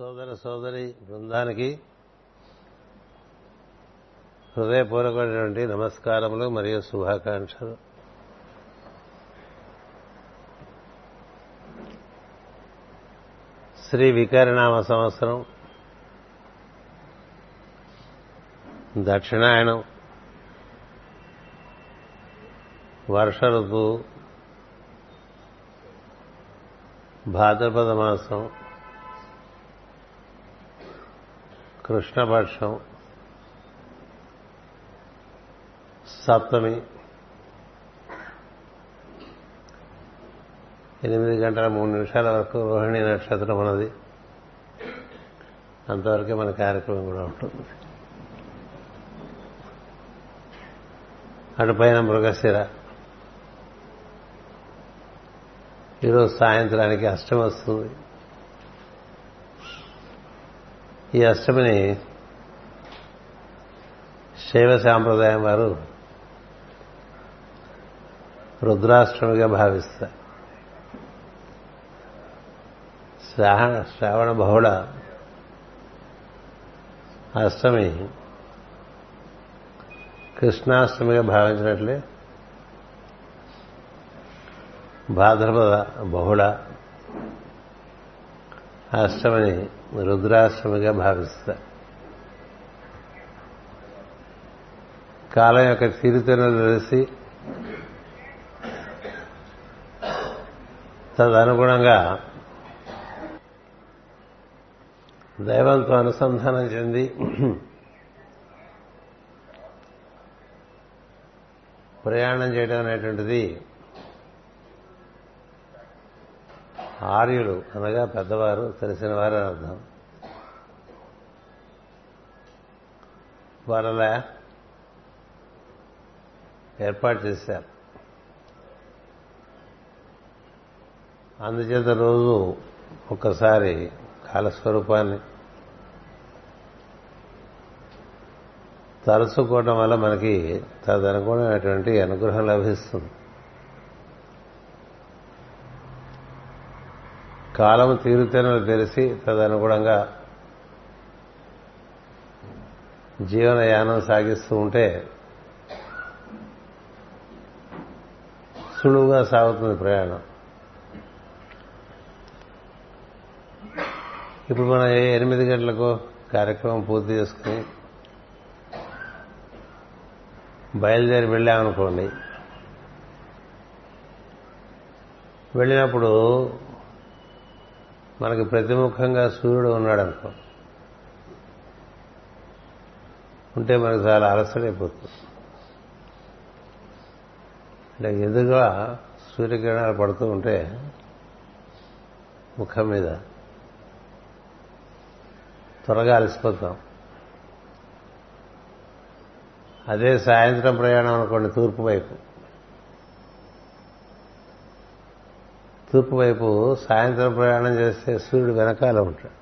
సోదర సోదరి బృందానికి హృదయపూర్వకమైనటువంటి నమస్కారములు మరియు శుభాకాంక్షలు. శ్రీ వికారనామ సంవత్సరం, దక్షిణాయనం, వర్ష ఋతువు, భాద్రపద మాసం, కృష్ణపక్షం, సప్తమి, 8:03 వరకు రోహిణి నక్షత్రం ఉన్నది. అంతవరకే మన కార్యక్రమం కూడా ఉంటుంది. అటుపైన మృగశిర ఈరోజు సాయంత్రానికి అష్టమి వస్తుంది. ఈ అష్టమిని శైవ సాంప్రదాయం వారు రుద్రాష్టమిగా భావిస్తారు. శ్రావణ బహుళ అష్టమి కృష్ణాష్టమిగా భావించినట్లే భాద్రపద బహుళ అష్టమిని రుద్రాష్టమిగా భావిస్తారు. కాలం యొక్క తీరుతెన్నులు తెలిసి తదనుగుణంగా దైవంతో అనుసంధానం చెంది ప్రయాణం చేయడం అనేటువంటిది ఆర్యులు అనగా పెద్దవారు, తెలిసిన వారు అని అర్థం. వారలా ఏర్పాటు చేశారు. అందుచేత రోజు ఒక్కసారి కాలస్వరూపాన్ని తలుసుకోవడం వల్ల మనకి తదనుగుణమైనటువంటి అనుగ్రహం లభిస్తుంది. కాలం తీరుతెన్నులు తెలిసి తదనుగుణంగా జీవనయానం సాగిస్తూ ఉంటే సులువుగా సాగుతుంది ప్రయాణం. ఇప్పుడు మనం 8 గంటలకు కార్యక్రమం పూర్తి చేసుకుని బయలుదేరి వెళ్ళామనుకోండి, వెళ్ళినప్పుడు మనకి ప్రతిముఖంగా సూర్యుడు ఉన్నాడు అనుకో, ఉంటే మనకు చాలా అలసటైపోతుంది. అంటే ఎదురుగా సూర్యకిరణాలు పడుతూ ఉంటే ముఖం మీద త్వరగా అలసిపోతాం. అదే సాయంత్రం ప్రయాణం అనుకోండి, తూర్పు వైపు సాయంత్రం ప్రయాణం చేస్తే సూర్యుడు వెనకాల ఉంటాడు.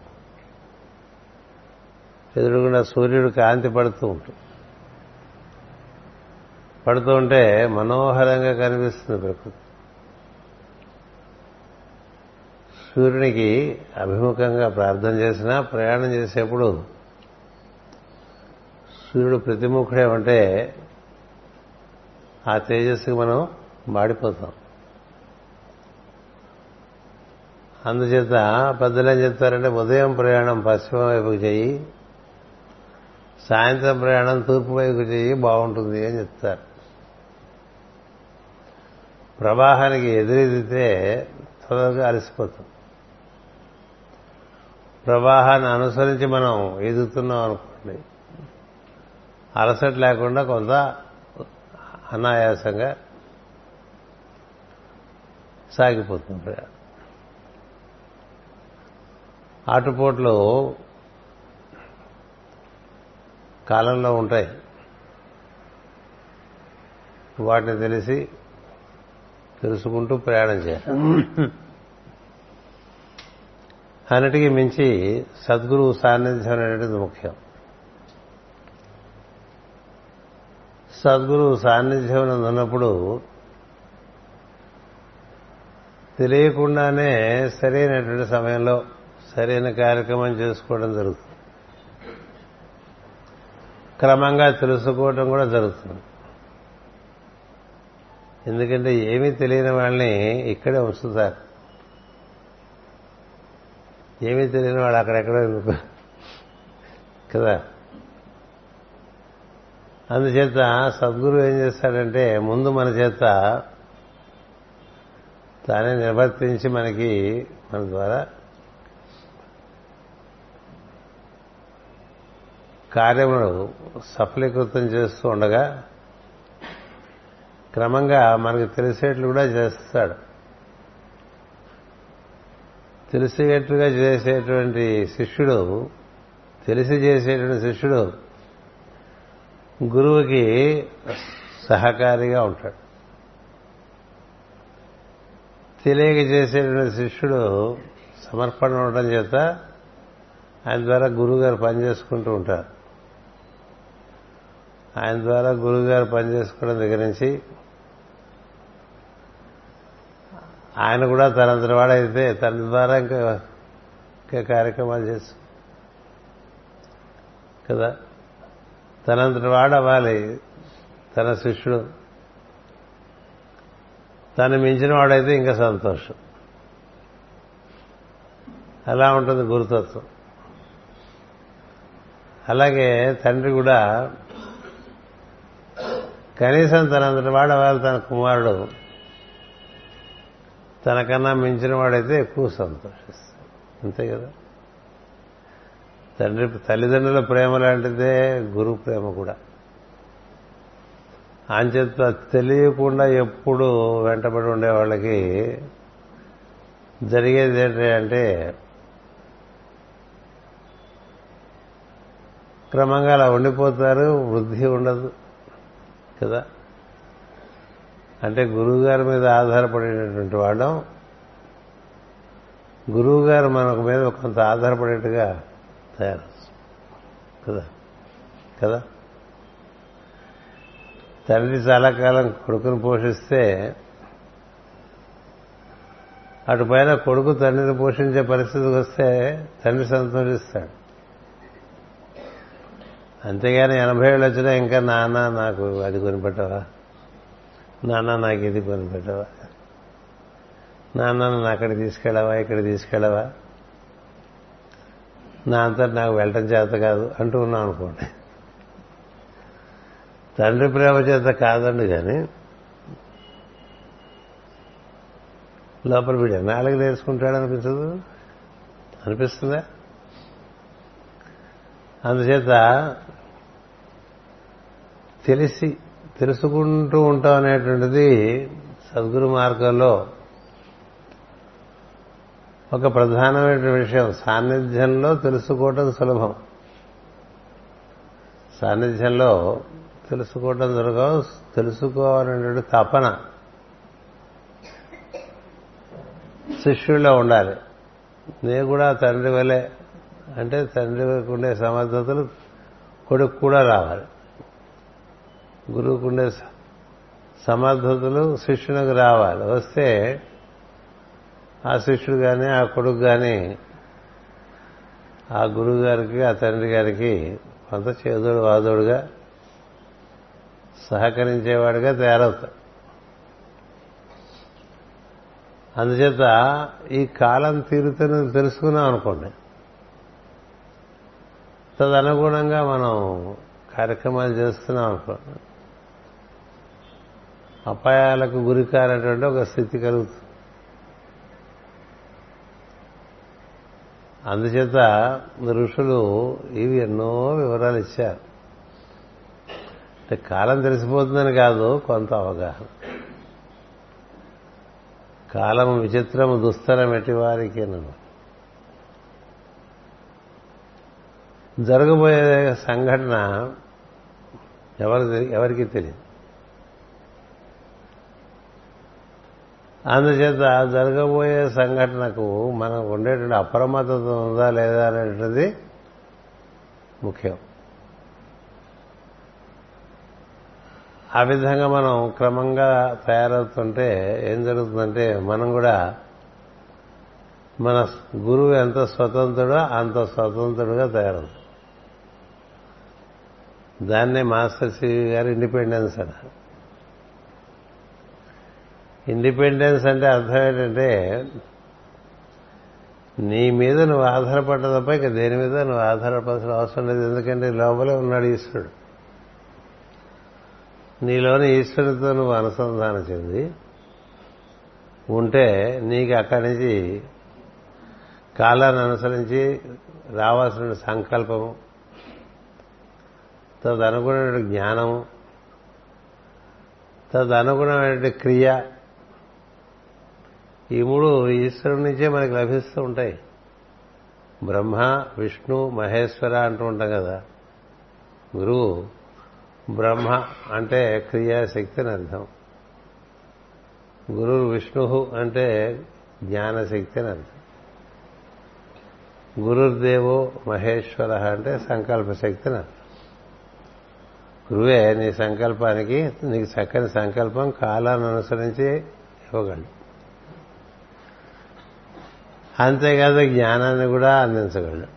ఎదురుగుండా సూర్యుడు కాంతి పడుతూ ఉంటే మనోహరంగా కనిపిస్తుంది ప్రకృతి. సూర్యునికి అభిముఖంగా ప్రార్థన చేసినా ప్రయాణం చేసేప్పుడు సూర్యుడు ప్రతిముఖుడే ఉంటే ఆ తేజస్సుకి మనం మాడిపోతాం. అందుచేత పెద్దలేం చెప్తారంటే ఉదయం ప్రయాణం పశ్చిమ వైపుకు చేయి, సాయంత్రం ప్రయాణం తూర్పు వైపుకు చేయి బాగుంటుంది అని చెప్తారు. ప్రవాహానికి ఎదురెదితే త్వరగా అలసిపోతాం. ప్రవాహాన్ని అనుసరించి మనం ఎదుగుతున్నాం అనుకోండి, అలసట లేకుండా కొంత అనాయాసంగా సాగిపోతుంది ప్రయాణం. ఆటుపోట్లు కాలంలో ఉంటాయి. వాటిని తెలుసుకుంటూ ప్రయాణం చేయాలి. అన్నిటికీ మించి సద్గురువు సాన్నిధ్యం అనేటువంటిది ముఖ్యం. సద్గురువు సాన్నిధ్యం ఉన్నప్పుడు తెలియకుండానే సరైనటువంటి సమయంలో సరైన కార్యక్రమం చేసుకోవడం జరుగుతుంది. క్రమంగా తెలుసుకోవడం కూడా జరుగుతుంది. ఎందుకంటే ఏమీ తెలియని వాళ్ళని ఇక్కడే ఉంచుతారు. ఏమీ తెలియని వాళ్ళు అక్కడెక్కడ కదా. అందుచేత సద్గురువు ఏం చేస్తాడంటే ముందు మన చేత తానే నిర్వర్తించి మనకి మన ద్వారా కార్యమును సఫలీకృతం చేస్తూ ఉండగా క్రమంగా మనకు తెలిసేట్లు కూడా చేస్తాడు. తెలిసేట్లుగా చేసేటువంటి శిష్యుడు, తెలిసి చేసేటువంటి శిష్యుడు గురువుకి సహకారిగా ఉంటాడు. తెలియక చేసేటువంటి శిష్యుడు సమర్పణ ఉండడం చేత ఆయన ద్వారా గురువుగారు పనిచేసుకుంటూ ఉంటారు. ఆయన ద్వారా గురువుగారు పనిచేసుకోవడం దగ్గర నుంచి ఆయన కూడా తనంతటి వాడైతే తన ద్వారా ఇంకా కార్యక్రమాలు చేసు కదా. తనంతటి వాడు అవ్వాలి తన శిష్యుడు. తను మించిన వాడైతే ఇంకా సంతోషం. అలా ఉంటుంది గురుతత్వం. అలాగే తండ్రి కూడా కనీసం తనంతటి వాడు అవ్వాలి తన కుమారుడు. తనకన్నా మించిన వాడైతే ఎక్కువ సంతోషిస్తాడు. అంతే కదా. తండ్రి తల్లిదండ్రుల ప్రేమ లాంటిదే గురు ప్రేమ కూడా. అంచేత తెలియకుండా ఎప్పుడు వెంటబడి ఉండే వాళ్ళకి జరిగేది ఏంటంటే క్రమంగా అలా ఉండిపోతారు, వృద్ధి ఉండదు కదా. అంటే గురువుగారి మీద ఆధారపడేటటువంటి వాడం, గురువుగారు మనకు మీద కొంత ఆధారపడేట్టుగా తయారు కదా కదా. తండ్రి చాలా కాలం కొడుకుని పోషిస్తే అటుపైన కొడుకు తండ్రిని పోషించే పరిస్థితికి వస్తే తండ్రి సంతోషిస్తాడు. అంతేగాని 80 ఏళ్ళు వచ్చినా ఇంకా నాన్న నాకు అది కొనిపెట్టవా, నాన్న నాకు ఇది కొనిపెట్టవా, నాన్న అక్కడ తీసుకెళ్ళవా, ఇక్కడ తీసుకెళ్ళవా, నా అంతటి నాకు వెళ్ళటం చేత కాదు అంటూ ఉన్నాం అనుకోండి. తండ్రి ప్రేమ చేత కాదండి, కానీ లోపల వీడు ఎన్నాళ్ళకి నేర్చుకుంటాడు అనిపించదు, అనిపిస్తుందా? అందుచేత తెలుసుకుంటూ ఉంటాం అనేటువంటిది సద్గురు మార్గంలో ఒక ప్రధానమైన విషయం. సాన్నిధ్యంలో తెలుసుకోవటం సులభం. సాన్నిధ్యంలో తెలుసుకోవటం జరగవు. తెలుసుకోవాలనే తపన శిష్యుల్లో ఉండాలి. నేను కూడా తండ్రి వలె, అంటే తండ్రి వరకు ఉండే సమర్థతలు కొడుకు కూడా రావాలి, గురువుకు ఉండే సమర్థతలు శిష్యునికి రావాలి. వస్తే ఆ శిష్యుడు కానీ ఆ కొడుకు కానీ ఆ గురువు గారికి ఆ తండ్రి గారికి కొంత చేదోడు వాదోడుగా సహకరించేవాడిగా తయారవుతాడు. అందుచేత ఈ కాలం తీరుతను తెలుసుకున్నాం అనుకోండి, తదనుగుణంగా మనం కార్యక్రమాలు చేస్తున్నాం అనుకోండి, అపాయాలకు గురి కానటువంటి ఒక స్థితి కలుగుతుంది. అందుచేత ఋషులు ఇవి ఎన్నో వివరాలు ఇచ్చారు. అంటే కాలం తెలిసిపోతుందని కాదు, కొంత అవగాహన. కాలము విచిత్రము దుస్తరం ఎట్టివారికేనను. జరగబోయే సంఘటన ఎవరికి తెలియదు. అందుచేత జరగబోయే సంఘటనకు మనం ఉండేటువంటి అప్రమత్తత ఉందా లేదా అనేటువంటిది ముఖ్యం. ఆ విధంగా మనం క్రమంగా తయారవుతుంటే ఏం జరుగుతుందంటే మనం కూడా మన గురువు ఎంత స్వతంత్రుడో అంత స్వతంత్రుడుగా తయారవుతాడు. దాన్నే మాస్టర్ శ్రీ గారు ఇండిపెండెన్స్ అన్నారు. ఇండిపెండెన్స్ అంటే అర్థం ఏంటంటే నీ మీద నువ్వు ఆధారపడ్డ తప్ప ఇక దేని మీద నువ్వు ఆధారపడాల్సిన అవసరం లేదు. ఎందుకంటే లోపలే ఉన్నాడు ఈశ్వరుడు. నీలోని ఈశ్వరుడితో నువ్వు అనుసంధానం చెంది ఉంటే నీకు అక్కడి నుంచి కాలాన్ని అనుసరించి రావాల్సిన సంకల్పము, తదనుగుణమైన జ్ఞానము, తదనుగుణమైన క్రియ, ఈ మూడు ఈశ్వరుడి నుంచే మనకు లభిస్తూ ఉంటాయి. బ్రహ్మ, విష్ణు, మహేశ్వర అంటూ ఉంటాం కదా. గురువు బ్రహ్మ అంటే క్రియాశక్తి అని అర్థం, గురువు విష్ణు అంటే జ్ఞానశక్తి అని అర్థం, గురుర్దేవో మహేశ్వర అంటే సంకల్పశక్తి అని అర్థం. గురువే నీ సంకల్పానికి నీకు చక్కని సంకల్పం కాలాన్ని అనుసరించి ఇవ్వగలడు. అంతేకాదు జ్ఞానాన్ని కూడా అందించగలడు.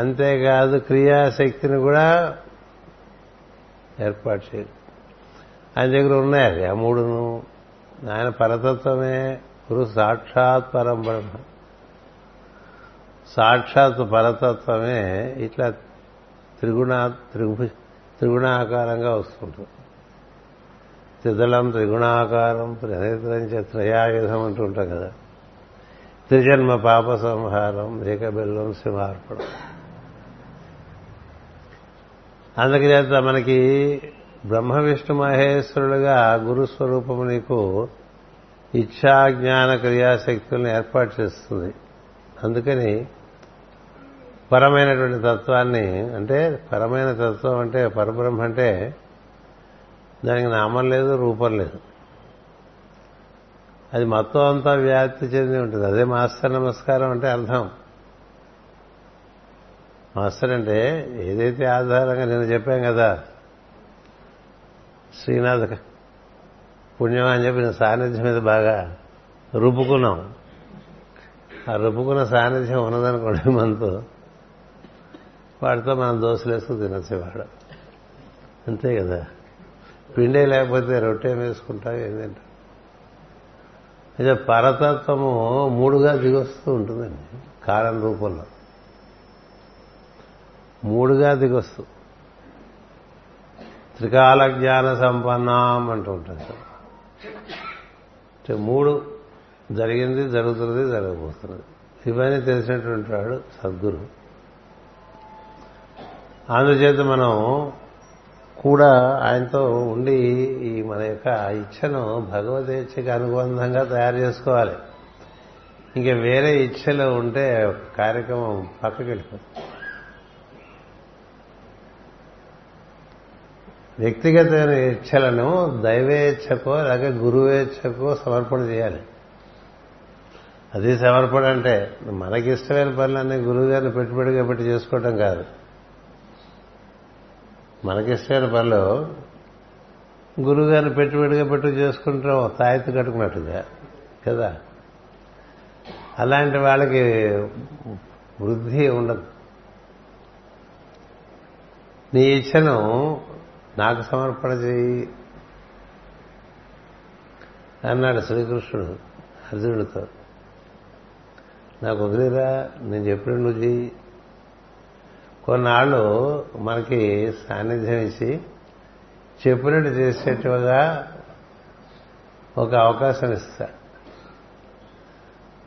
అంతేకాదు క్రియాశక్తిని కూడా ఏర్పాటు చేయడు. ఆయన దగ్గర ఉన్నాయి అది ఆ మూడును. ఆయన పరతత్వమే, గురు సాక్షాత్ పరంబ్రహ్మ, సాక్షాత్ పరతత్వమే. ఇట్లా త్రిగుణాకారంగా వస్తుంటుంది. త్రిదళం త్రిగుణాకారం త్రినేత్రంచ త్రయాయుధం అంటూ ఉంటాం కదా. త్రిజన్మ పాప సంహారం, ఏకబిల్లం సింహార్పణం. అందుకు చేత మనకి బ్రహ్మ విష్ణు మహేశ్వరుడుగా గురుస్వరూపము నీకు ఇచ్ఛా జ్ఞాన క్రియాశక్తులను ఏర్పాటు చేస్తుంది. అందుకని పరమైనటువంటి తత్వాన్ని, అంటే పరమైన తత్వం అంటే పరబ్రహ్మ అంటే దానికి నామం లేదు, రూపం లేదు, అది మొత్తం అంతా వ్యాప్తి చెంది ఉంటుంది. అదే మాస్టర్ నమస్కారం అంటే అర్థం. మాస్టర్ అంటే ఏదైతే ఆధారంగా నేను చెప్పాను కదా శ్రీనాథ్ పుణ్యం అని చెప్పి నేను సాన్నిధ్యం మీద బాగా రుబ్బుకున్నాం. ఆ రుబ్బుకున్న సాన్నిధ్యం ఉన్నదనుకోండి మనతో, వాడితో మనం దోశలు వేసుకుని తినొచ్చేవాడు అంతే కదా. పిండే లేకపోతే రొట్టె వేసుకుంటాం, ఏంటంటే అయితే పరతత్వము మూడుగా దిగొస్తూ ఉంటుందండి. కాలం రూపంలో మూడుగా దిగొస్తూ త్రికాల జ్ఞాన సంపన్నం అంటూ ఉంటారు. అంటే మూడు జరిగింది, జరుగుతున్నది, జరగబోతున్నది ఇవన్నీ తెలిసినటువంటి వాడు సద్గురు. అందుచేత మనం కూడా ఆయనతో ఉండి ఈ మన యొక్క ఇచ్ఛను భగవద్గీతకి అనుబంధంగా తయారు చేసుకోవాలి. ఇంకా వేరే ఇచ్ఛలు ఉంటే కార్యక్రమం పక్కకి వెళ్ళిపోతుంది. వ్యక్తిగతమైన ఇచ్ఛలను దైవేచ్ఛకో అలాగే గురువేచ్ఛకో సమర్పణ చేయాలి. అది సమర్పణ అంటే మనకిష్టమైన పనులన్నీ గురువుగారిని పెట్టుబడిగా పెట్టి చేసుకోవటం కాదు. మనకిష్టమైన పనులు గురువుగారిని పెట్టుబడిగా పెట్టు చేసుకుంటాం, తాయెత్తు కట్టుకున్నట్టుగా కదా. అలాంటి వాళ్ళకి వృద్ధి ఉండదు. నీ ఇచ్ఛను నాకు సమర్పణ చేయి అన్నాడు శ్రీకృష్ణుడు అర్జునుడితో. నాకు వదిలేరా, నేను చెప్పిన నువ్వు చెయ్యి. కొన్నాళ్ళు మనకి సాన్నిధ్యం ఇచ్చి చెప్పినట్టు చేసేట్టుగా ఒక అవకాశం ఇస్తాడు.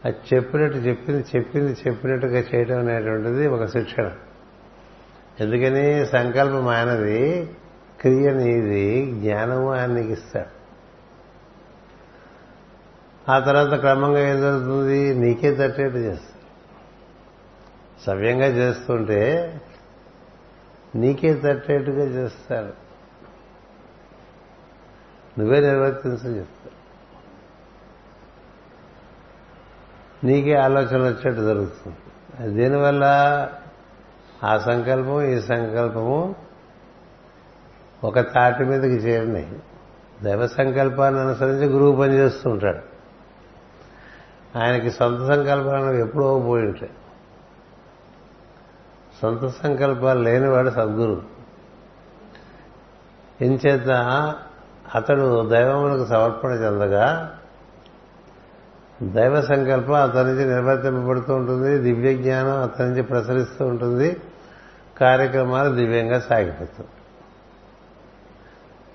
అది చెప్పింది చెప్పినట్టుగా చేయడం అనేటువంటిది ఒక శిక్షణ. ఎందుకని సంకల్పం ఆయనది, క్రియ నీది, జ్ఞానము ఆయన నీకు ఇస్తాడు. ఆ తర్వాత క్రమంగా ఏం జరుగుతుంది, నీకే తట్టేట్టు చేస్తాడు. సవ్యంగా చేస్తుంటే నీకే తట్టేట్టుగా చేస్తాడు, నువ్వే నిర్వర్తించని చెప్తాడు, నీకే ఆలోచన వచ్చేట్టు జరుగుతుంది. దీనివల్ల ఆ సంకల్పం ఈ సంకల్పము ఒక తాటి మీదకి చేరినాయి. దైవ సంకల్పాన్ని అనుసరించి గురువు పనిచేస్తూ ఉంటాడు. ఆయనకి సొంత సంకల్పాలు ఎప్పుడో పోయి ఉంటాయి. సొంత సంకల్పాలు లేనివాడు సద్గురు. ఇంచేత అతడు దైవమునకు సమర్పణ చెందగా దైవ సంకల్పం అతని నుంచి నిర్వర్తింపబడుతూ ఉంటుంది. దివ్య జ్ఞానం అతని నుంచి ప్రసరిస్తూ ఉంటుంది. కార్యక్రమాలు దివ్యంగా సాగిపోతుంది.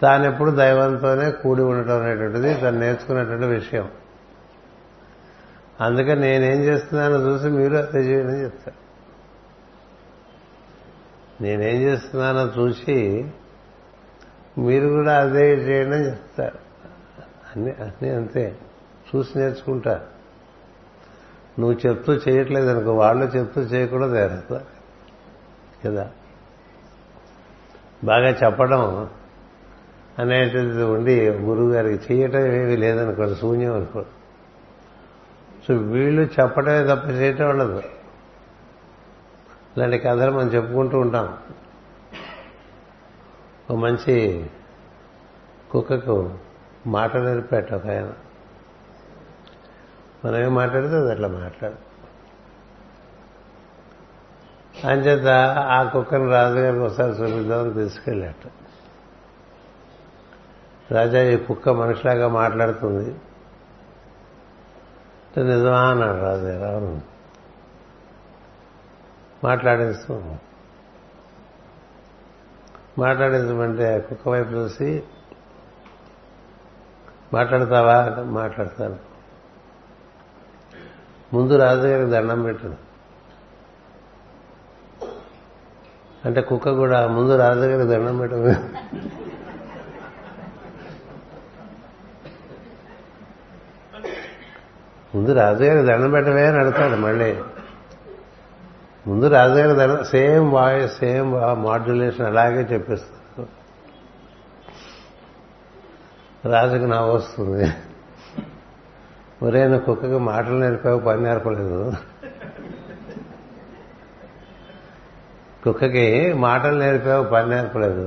తానెప్పుడు దైవంతోనే కూడి ఉండటం అనేటువంటిది తను నేర్చుకున్నటువంటి విషయం. అందుకని నేనేం చేస్తున్నానో చూసి మీరు అదే చేయడం చెప్తారు. నేనేం చేస్తున్నానో చూసి మీరు కూడా అదే చేయండి అని చెప్తారు. అన్నీ అంతే, చూసి నేర్చుకుంటారు. నువ్వు చెప్తూ చేయట్లేదు అనుకో, వాళ్ళు చెప్తూ చేయకూడదు కదా. బాగా చెప్పడం అనేటువంటిది ఉండి గురువు గారికి చేయటం ఏమీ లేదనుకోండి, శూన్యం అనుకో. సో వీళ్ళు చెప్పడమే తప్ప చేయటం ఉండదు. ఇలాంటి కథలు మనం చెప్పుకుంటూ ఉంటాం. ఓ మంచి కుక్కకు మాట నేర్పాట ఒక ఆయన. మనం ఏం మాట్లాడితే అది అట్లా మాట్లాడు. అంచేత ఆ కుక్కను రాజుగారికి ఒకసారి చూపిద్దామని తీసుకెళ్ళాట. రాజా, ఈ కుక్క మనిషిలాగా మాట్లాడుతుంది అంటే నిజమా అన్నాడు రాజుగారు. అవును, మాట్లాడించమంటే ఆ కుక్క వైపు చూసి, మాట్లాడతావా అంటే మాట్లాడతాను. ముందు రాజుగారికి దండం పెట్టు అంటే కుక్క కూడా ముందు రాజుగారికి దండం పెట్టు. ముందు రాజుగారికి దండం పెట్టవే అని అడతాడు. మళ్ళీ ముందు రాజుగారి దండం, సేమ్ వాయిస్, సేమ్ మాడ్యులేషన్ అలాగే చెప్పేస్తారు. రాజుకు నవ్వు వస్తుంది. ఒరే, నువ్వు కుక్కకి మాటలు నేర్పావు, పని నేర్పలేదు. కుక్కకి మాటలు నేర్పావు, పని నేర్పలేదు.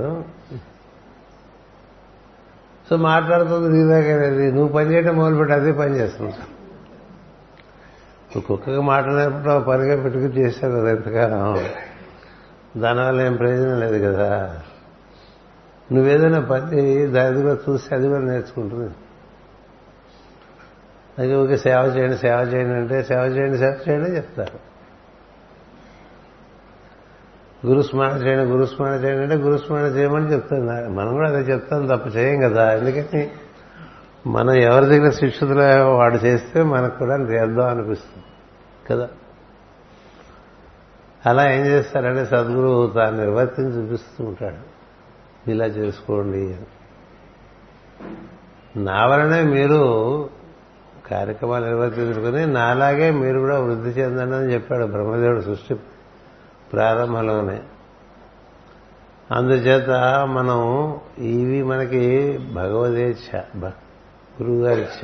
సో మాట్లాడుతుంది వివేకనేది, నువ్వు పని చేయడం మొదలుపెట్టి అదే పని చేస్తుంది. కుక్కకి మాటలు నేర్పడం పనిగా పెట్టుకు చేశావు కదా ఎంతకాలం, దానివల్ల ఏం ప్రయోజనం లేదు కదా. నువ్వేదైనా పని దాని కూడా చూసి అది కూడా నేర్చుకుంటుంది. అది ఒక సేవ చేయండి, సేవ చేయండి అంటే సేవ చేయండి, సేవ చేయండి చెప్తారు. గురుస్మరణ చేయండి, గురుస్మరణ చేయండి అంటే గురుస్మరణ చేయమని చెప్తాను. మనం కూడా అదే చెప్తాం తప్ప చేయం కదా. ఎందుకని మనం ఎవరి దగ్గర శిక్షితులు వాడు చేస్తే మనకు కూడా చేద్దాం అనిపిస్తుంది కదా. అలా ఏం చేస్తారంటే సద్గురువు తాను నిర్వర్తించి చూపిస్తూ ఉంటాడు, ఇలా చేసుకోండి. నా వలనే మీరు కార్యక్రమాలు నిర్వర్తించుకుని నాలాగే మీరు కూడా వృద్ధి చెందండి అని చెప్పాడు బ్రహ్మదేవుడు సృష్టి ప్రారంభంలోనే. అందుచేత మనం ఇవి మనకి భగవద్గీత గురువుగారిచ్చ.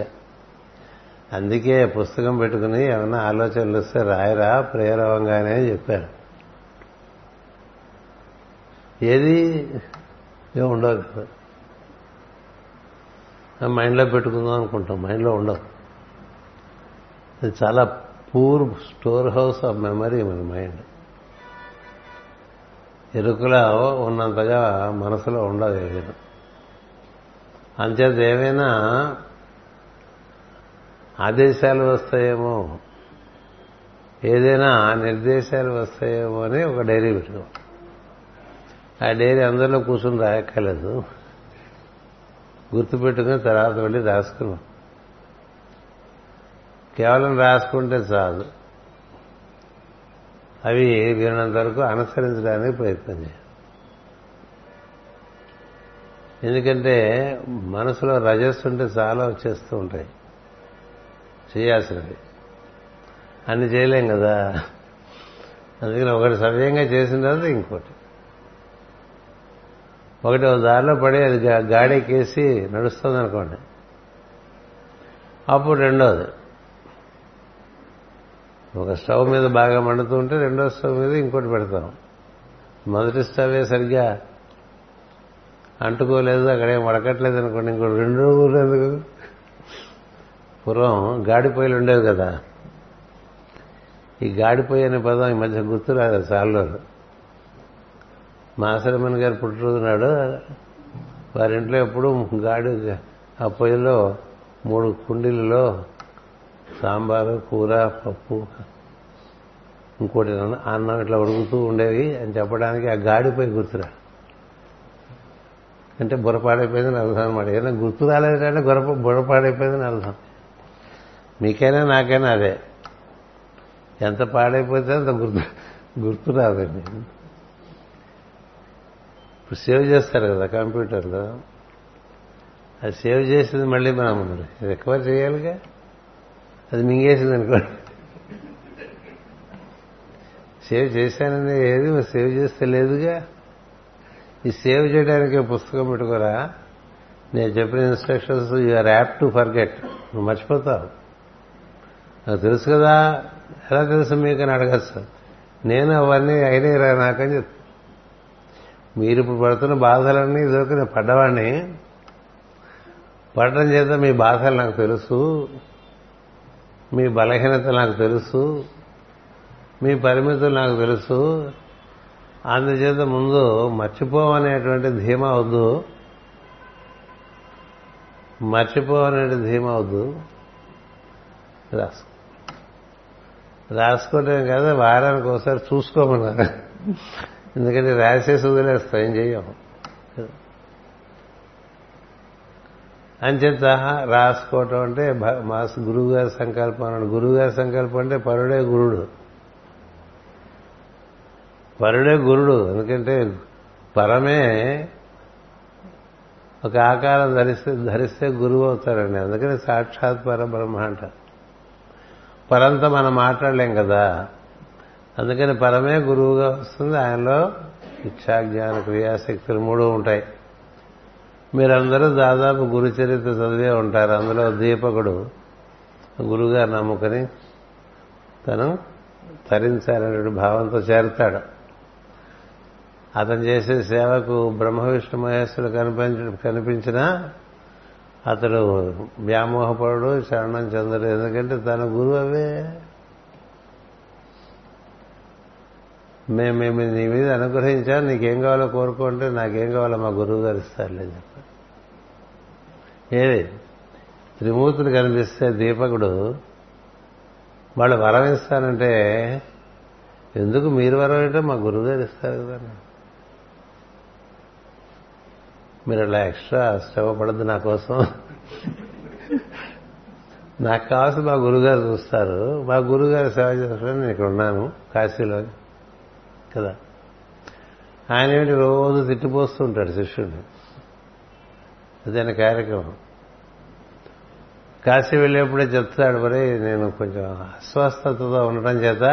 అందుకే పుస్తకం పెట్టుకుని ఏమన్నా ఆలోచనలు వస్తే రాయరా ప్రేయర్ అవ్వంగానే అని చెప్పారు. ఏది ఉండవు కదా, మైండ్లో పెట్టుకుందాం అనుకుంటాం, మైండ్లో ఉండవు. అది చాలా poor store house of memory మన మైండ్. ఎరుకలో ఉన్నంతగా మనసులో ఉండదు ఏదైనా. అంచేత ఏమైనా ఆదేశాలు వస్తాయేమో, ఏదైనా నిర్దేశాలు వస్తాయేమో అని ఒక డైరీ పెట్టుకో. ఆ డైరీ అందరిలో కూర్చొని రాయక్కర్లేదు, గుర్తుపెట్టుకుని తర్వాత వెళ్ళి రాసుకున్నాం. కేవలం రాసుకుంటే చాలు. అవి వినంత వరకు అనుసరించడానికి ప్రయత్నం చేయాలి. ఎందుకంటే మనసులో రజస్సు ఉంటే చాలా వచ్చేస్తూ ఉంటాయి చేయాల్సినవి, అన్ని చేయలేం కదా. అందుకని ఒకటి సవ్యంగా చేసిన తర్వాత ఇంకోటి, ఒకటి ఒక దారిలో పడి అది గాడికేసి నడుస్తుంది అనుకోండి, అప్పుడు రెండోది. ఒక స్టవ్ మీద బాగా మండుతూ ఉంటే రెండో స్టవ్ మీద ఇంకోటి పెడతాం. మొదటి స్టవే సరిగ్గా అంటుకోలేదు, అక్కడేం వడకట్లేదు అనుకోండి, ఇంకోటి రెండు ఎందుకు పూర్వం గాడిపోయలు ఉండేవి కదా. ఈ గాడిపోయి అనే పదం ఈ మధ్య గుర్తు రాదు. సార్లు మాసరమణి గారు పుట్టినరోజు నాడు వారింట్లో ఎప్పుడు గాడి ఆ పొయ్యిలో 3 కుండీలలో సాంబారు, కూర, పప్పు, ఇంకోటి అన్నం ఇట్లా ఉడుకుతూ ఉండేవి అని చెప్పడానికి ఆ గాడిపోయి గుర్తురా అంటే బుర్రపాడైపోయిందని అర్థం అనమాట. ఏదైనా గుర్తు రాలేదంటే బుర్రపాడైపోయిందని అర్థం. మీకైనా నాకైనా అదే, ఎంత పాడైపోతే అంత గుర్తు రాదండి. ఇప్పుడు సేవ్ చేస్తారు కదా కంప్యూటర్లో, అది సేవ్ చేసింది మళ్ళీ మనం రికవర్ చేయాలిగా. అది మింగేసింది అనుకోండి, సేవ్ చేశానని ఏది సేవ్ చేస్తే లేదుగా. ఈ సేవ్ చేయడానికి పుస్తకం పెట్టుకోరా, నేను చెప్పిన instructions you are apt to forget, నువ్వు మర్చిపోతావు. నాకు తెలుసు కదా, ఎలా తెలుసు మీకు అని అడగచ్చు. నేను అవన్నీ అయినా నాకని చెప్తాను. మీరు ఇప్పుడు పడుతున్న బాధలన్నీ ఇదొక నేను పడ్డవాడిని, పడటం చేత మీ బాధలు నాకు తెలుసు, మీ బలహీనత నాకు తెలుసు, మీ పరిమితులు నాకు తెలుసు. అందుచేత ముందు మర్చిపోవనేటువంటి ధీమా వద్దు, రాసుకోవటం కాదు, వారానికి ఒకసారి చూసుకోమన్నారు. ఎందుకంటే రాసేసి వదిలేస్తాం, ఏం చెయ్యం. అంచేత రాసుకోవటం అంటే మా గురువుగారి సంకల్పం అన్నాడు. గురువుగారి సంకల్పం అంటే పరుడే గురుడు. ఎందుకంటే పరమే ఒక ఆకారం ధరిస్తే గురువు అవుతారండి. అందుకని సాక్షాత్ పరబ్రహ్మ అంట. పరంతా మనం మాట్లాడలేం కదా, అందుకని పరమే గురువుగా వస్తుంది. ఆయనలో ఇచ్చా, జ్ఞాన, క్రియాశక్తులు 3 ఉంటాయి. మీరందరూ దాదాపు గురు చరిత్ర చదివే ఉంటారు. అందులో దీపకుడు గురువుగారు నమ్ముకుని తను తరించాలనే భావంతో చేరుతాడు. అతను చేసే సేవకు బ్రహ్మ విష్ణు మహేశ్వరులు కనిపించినా అతడు వ్యామోహపడు, శరణం చెందడు. ఎందుకంటే తన గురువు అవే. మేము నీ మీద అనుగ్రహించాను, నీకేం కావాలో కోరుకుంటే నాకేం కావాలో మా గురువు గారు ఇస్తారులే అని చెప్పాడు. ఏది త్రిమూర్తులు కనిపిస్తే దీపకుడు వాళ్ళు వరం ఇస్తానంటే ఎందుకు మీరు వరం ఏంటో మా గురువుగారు ఇస్తారు కదా, మీరు అలా ఎక్స్ట్రా శ్రమ పడద్దు నా కోసం, నాకు కావాల్సి మా గురువుగారు చూస్తారు, మా గురువుగారు సేవ చేస్తారని నేను ఇక్కడ ఉన్నాను కాశీలో కదా. ఆయన ఏంటి రోజు తిట్టిపోస్తూ ఉంటాడు శిష్యుడిని, అదే కార్యక్రమం. కాశీ వెళ్ళేప్పుడే చెప్తాడు, మరి నేను కొంచెం అస్వస్థతతో ఉండటం చేత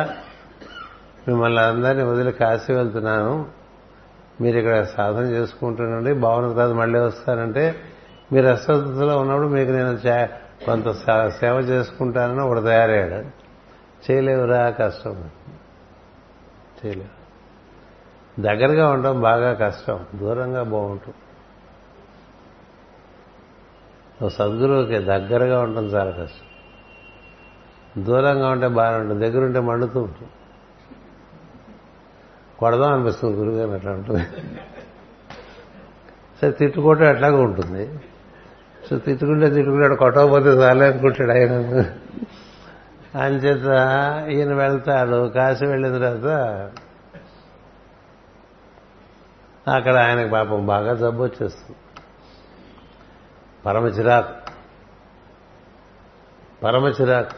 మిమ్మల్ని అందరినీ వదిలి కాశీ వెళ్తున్నాను, మీరు ఇక్కడ సాధన చేసుకుంటున్నాండి, భావన కాదు మళ్ళీ వస్తానంటే మీరు అస్వస్థతలో ఉన్నప్పుడు మీకు నేను కొంత సేవ చేసుకుంటానని ఒకడు తయారయ్యాడు. చేయలేవురా, కష్టం, చేయలేవు. దగ్గరగా ఉండటం బాగా కష్టం, దూరంగా బాగుంటుంది. సద్గురువుకి దగ్గరగా ఉండటం చాలా కష్టం, దూరంగా ఉంటే బాగానే ఉంటుంది, దగ్గరుంటే మండుతూ ఉంటుంది, కొడదాం అనిపిస్తుంది గురువుగారు అట్లా ఉంటుంది. సరే తిట్టుకోవటం ఎట్లాగో ఉంటుంది. సో తిట్టుకుంటే కొట్టకపోతే చాలే అనుకుంటాడు ఆయన. అంచేత ఈయన వెళ్తాడు. కాశీ వెళ్ళిన తర్వాత అక్కడ ఆయనకు పాపం బాగా జబ్బు వచ్చేస్తుంది. పరమ చిరాకు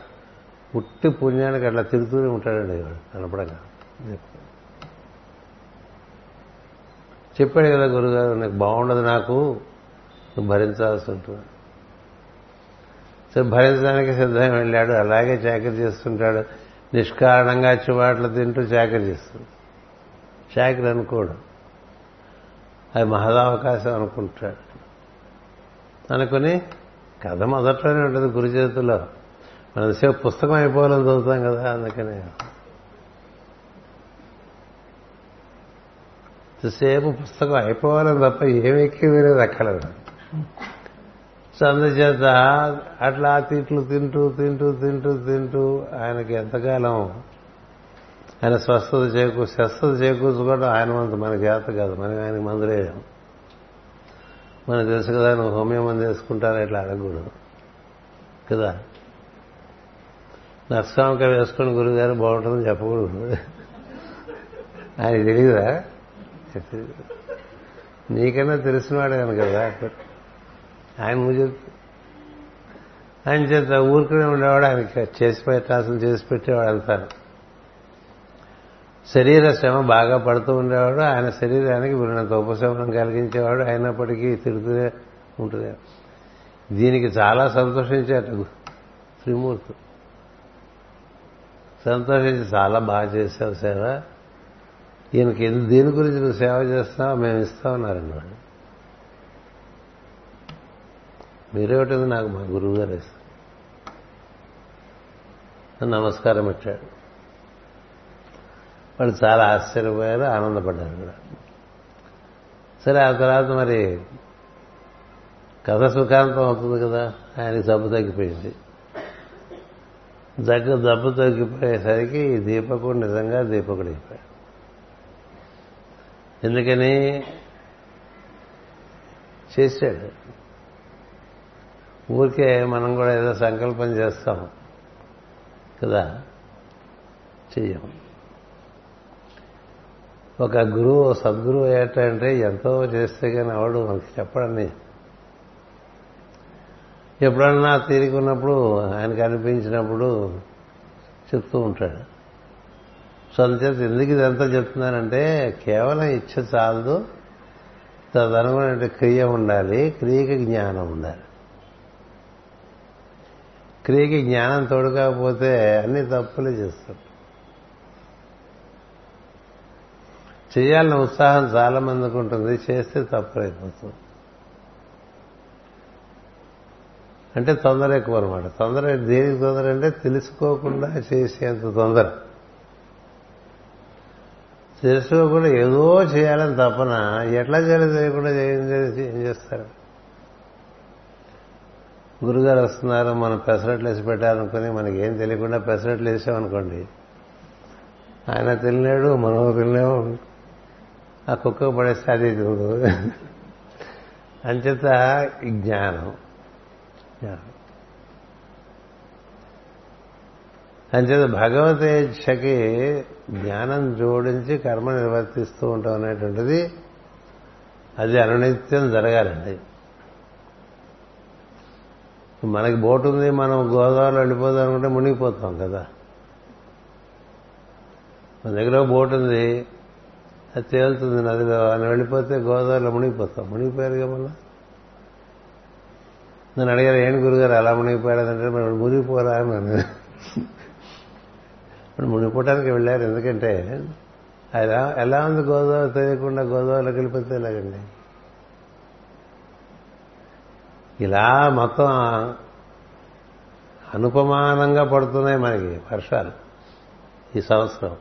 పుట్టి పుణ్యానికి అట్లా తిరుగుతూనే ఉంటాడండి వాడు కనపడగా. చెప్పాడు కదా గురుగారు, నీకు బాగుండదు, నాకు భరించాల్సి ఉంటుంది. భరించడానికి సిద్ధంగా వెళ్ళాడు. అలాగే చాకరీ చేస్తుంటాడు, నిష్కారణంగా చివాట్లు తింటూ చాకరీ చేస్తుంది. చాకరీ అనుకోడు, అది మహదావకాశం అనుకుంటాడు. అనుకుని కథ మొదట్లోనే ఉంటుంది గురు చేతుల్లో. మనం సేపు పుస్తకం అయిపోవాలని చదువుతాం కదా, అందుకనే సేపు పుస్తకం అయిపోవాలని తప్ప ఏమి ఎక్కి వేరేది అక్కలేదు. సో అందుచేత అట్లా తిట్లు తింటూ తింటూ తింటూ తింటూ ఆయనకి ఎంతకాలం ఆయన స్వస్థత చేకూర్చుకోవడం ఆయన మందు మన జాత కాదు. మనం ఆయనకి మందు లేదాం, మనం తెలుసు కదా. నువ్వు హోమియో మంది వేసుకుంటాను ఇట్లా అడగకూడదు కదా. నర్సకామక వేసుకుని గురువుగారు బాగుంటుందని చెప్పకూడదు. ఆయన తెలియదా? నీకన్నా తెలిసినవాడే కనుక కదా ఆయన. నువ్వు చెప్తా ఆయన చేత ఊరుకునే ఉండేవాడు. ఆయనకి చేసి పెట్టాల్సిన చేసి పెట్టేవాడు అంటారు. శరీర శ్రమ బాగా పడుతూ ఉండేవాడు. ఆయన శరీరానికి వీరినంత ఉపశమనం కలిగించేవాడు. అయినప్పటికీ తిరుగుతూనే ఉంటుంది. దీనికి చాలా సంతోషించాడు శ్రీమూర్తి. సంతోషించి చాలా బాగా చేశావు సేవ, ఈయనకి దీని గురించి నువ్వు సేవ చేస్తావా మేము ఇస్తామన్నారండి వాడు. మీరేమిటింది నాకు మా గురువు గారు ఇస్తారు నమస్కారం పెట్టాడు. వాళ్ళు చాలా ఆశ్చర్యపోయారు, ఆనందపడ్డారు కూడా. సరే ఆ తర్వాత మరి కథ సుఖాంతం అవుతుంది కదా. ఆయనకి జబ్బు తగ్గిపోయింది. జబ్బు తగ్గిపోయేసరికి దీపకుడు నిజంగా దీపకుడు అయిపోయాడు. ఎందుకని చేశాడు. ఊరికే మనం కూడా ఏదో సంకల్పం చేస్తాం కదా, చెయ్యం. ఒక గురువు సద్గురువు అయ్యేటంటే ఎంతో చేస్తే కానీ అవడు మనకి చెప్పడని. ఎప్పుడన్నా తీరుకున్నప్పుడు ఆయనకు అనిపించినప్పుడు చెప్తూ ఉంటాడు. సో అందుచేత ఎందుకు ఇదంతా చెప్తున్నానంటే కేవలం ఇచ్చ చాలదు, తదనుగుణ క్రియ ఉండాలి. క్రియకి జ్ఞానం ఉండాలి. క్రియకి జ్ఞానం తోడుకాకపోతే అన్ని తప్పులే చేస్తాడు. చేయాలన్న ఉత్సాహం చాలా మందికి ఉంటుంది, చేస్తే తప్పులైపోతుంది. అంటే తొందర ఎక్కువ అనమాట. తొందర దేనికి తొందర అంటే తెలుసుకోకుండా చేసేంత తొందర. తెలుసుకోకుండా ఏదో చేయాలని తప్పన ఎట్లా చేయాలో తెలియకుండా ఏం చేస్తారు. గురుగారు వస్తున్నారు మనం పెసరట్లు వేసి పెట్టాలనుకుని మనకి ఏం తెలియకుండా పెసరట్లు వేసామనుకోండి, ఆయన తినలేడు మనం తినలేము. ఆ కుక్క పడేస్తే అది తిందు. అంచేత జ్ఞానం అంచేత భగవతేచ్ఛకి జ్ఞానం జోడించి కర్మ నిర్వర్తిస్తూ ఉంటాం అనేటువంటిది అది అనునిత్యం జరగాలండి. మనకి బోటు ఉంది, మనం గోదావరిలో వెళ్ళిపోదాం అనుకుంటే మునిగిపోతాం కదా. మన దగ్గర బోటు ఉంది, అది తేలుతుంది నదిలో అని వెళ్ళిపోతే గోదావరిలో మునిగిపోతాం. మునిగిపోయారుగా మళ్ళీ. నన్ను అడిగారు ఏంటి గురుగారు అలా మునిగిపోయాడంటే మనం మునిగిపోరా అని నన్ను. మునిగిపోవడానికి వెళ్ళారు. ఎందుకంటే ఎలా ఉంది గోదావరి తెలియకుండా గోదావరిలోకి వెళ్ళిపోతే ఎలాగండి. ఇలా మొత్తం అనుపమానంగా పడుతున్నాయి మనకి వర్షాలు ఈ సంవత్సరం.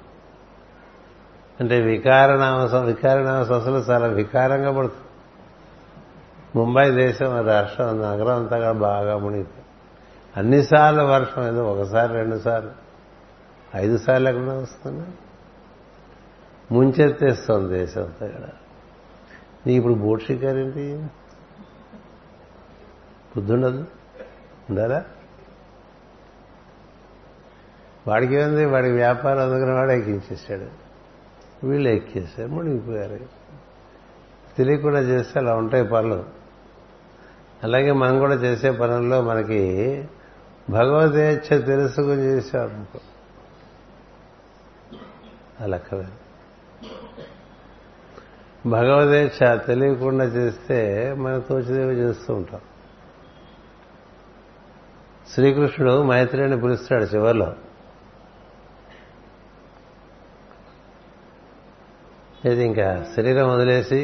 అంటే వికారనామ అసలు చాలా వికారంగా పడుతుంది. ముంబై దేశం రాష్ట్రం నగరం అంతా కూడా బాగా మునిగిపోయింది. అన్నిసార్లు వర్షం ఏదో ఒకసారి రెండుసార్లు 5 సార్లు ఎక్కడ వస్తున్నా ముంచెత్తేస్తుంది దేశం అంతా కూడా. నీ ఇప్పుడు బోట్ షికారు ఏంటి? బుద్ధుండదు ఉండాలా. వాడికి ఏముంది, వాడి వ్యాపారం అందుకుని వాడు ఎక్కించేశాడు, వీళ్ళు ఎక్కేసారు, మునిగిపోయారు. తెలియకుండా చేస్తే అలా ఉంటాయి పనులు. అలాగే మనం కూడా చేసే పనుల్లో మనకి భగవద్ేచ్ఛ తెలుసుకుని చేసామనుకో అలా కదా. భగవద్ేచ్ఛ తెలియకుండా చేస్తే మనం తోచిదేవి చేస్తూ ఉంటాం. శ్రీకృష్ణుడు మైత్రేయుని పిలుస్తాడు చివరిలో. ఇది ఇంకా శరీరం వదిలేసి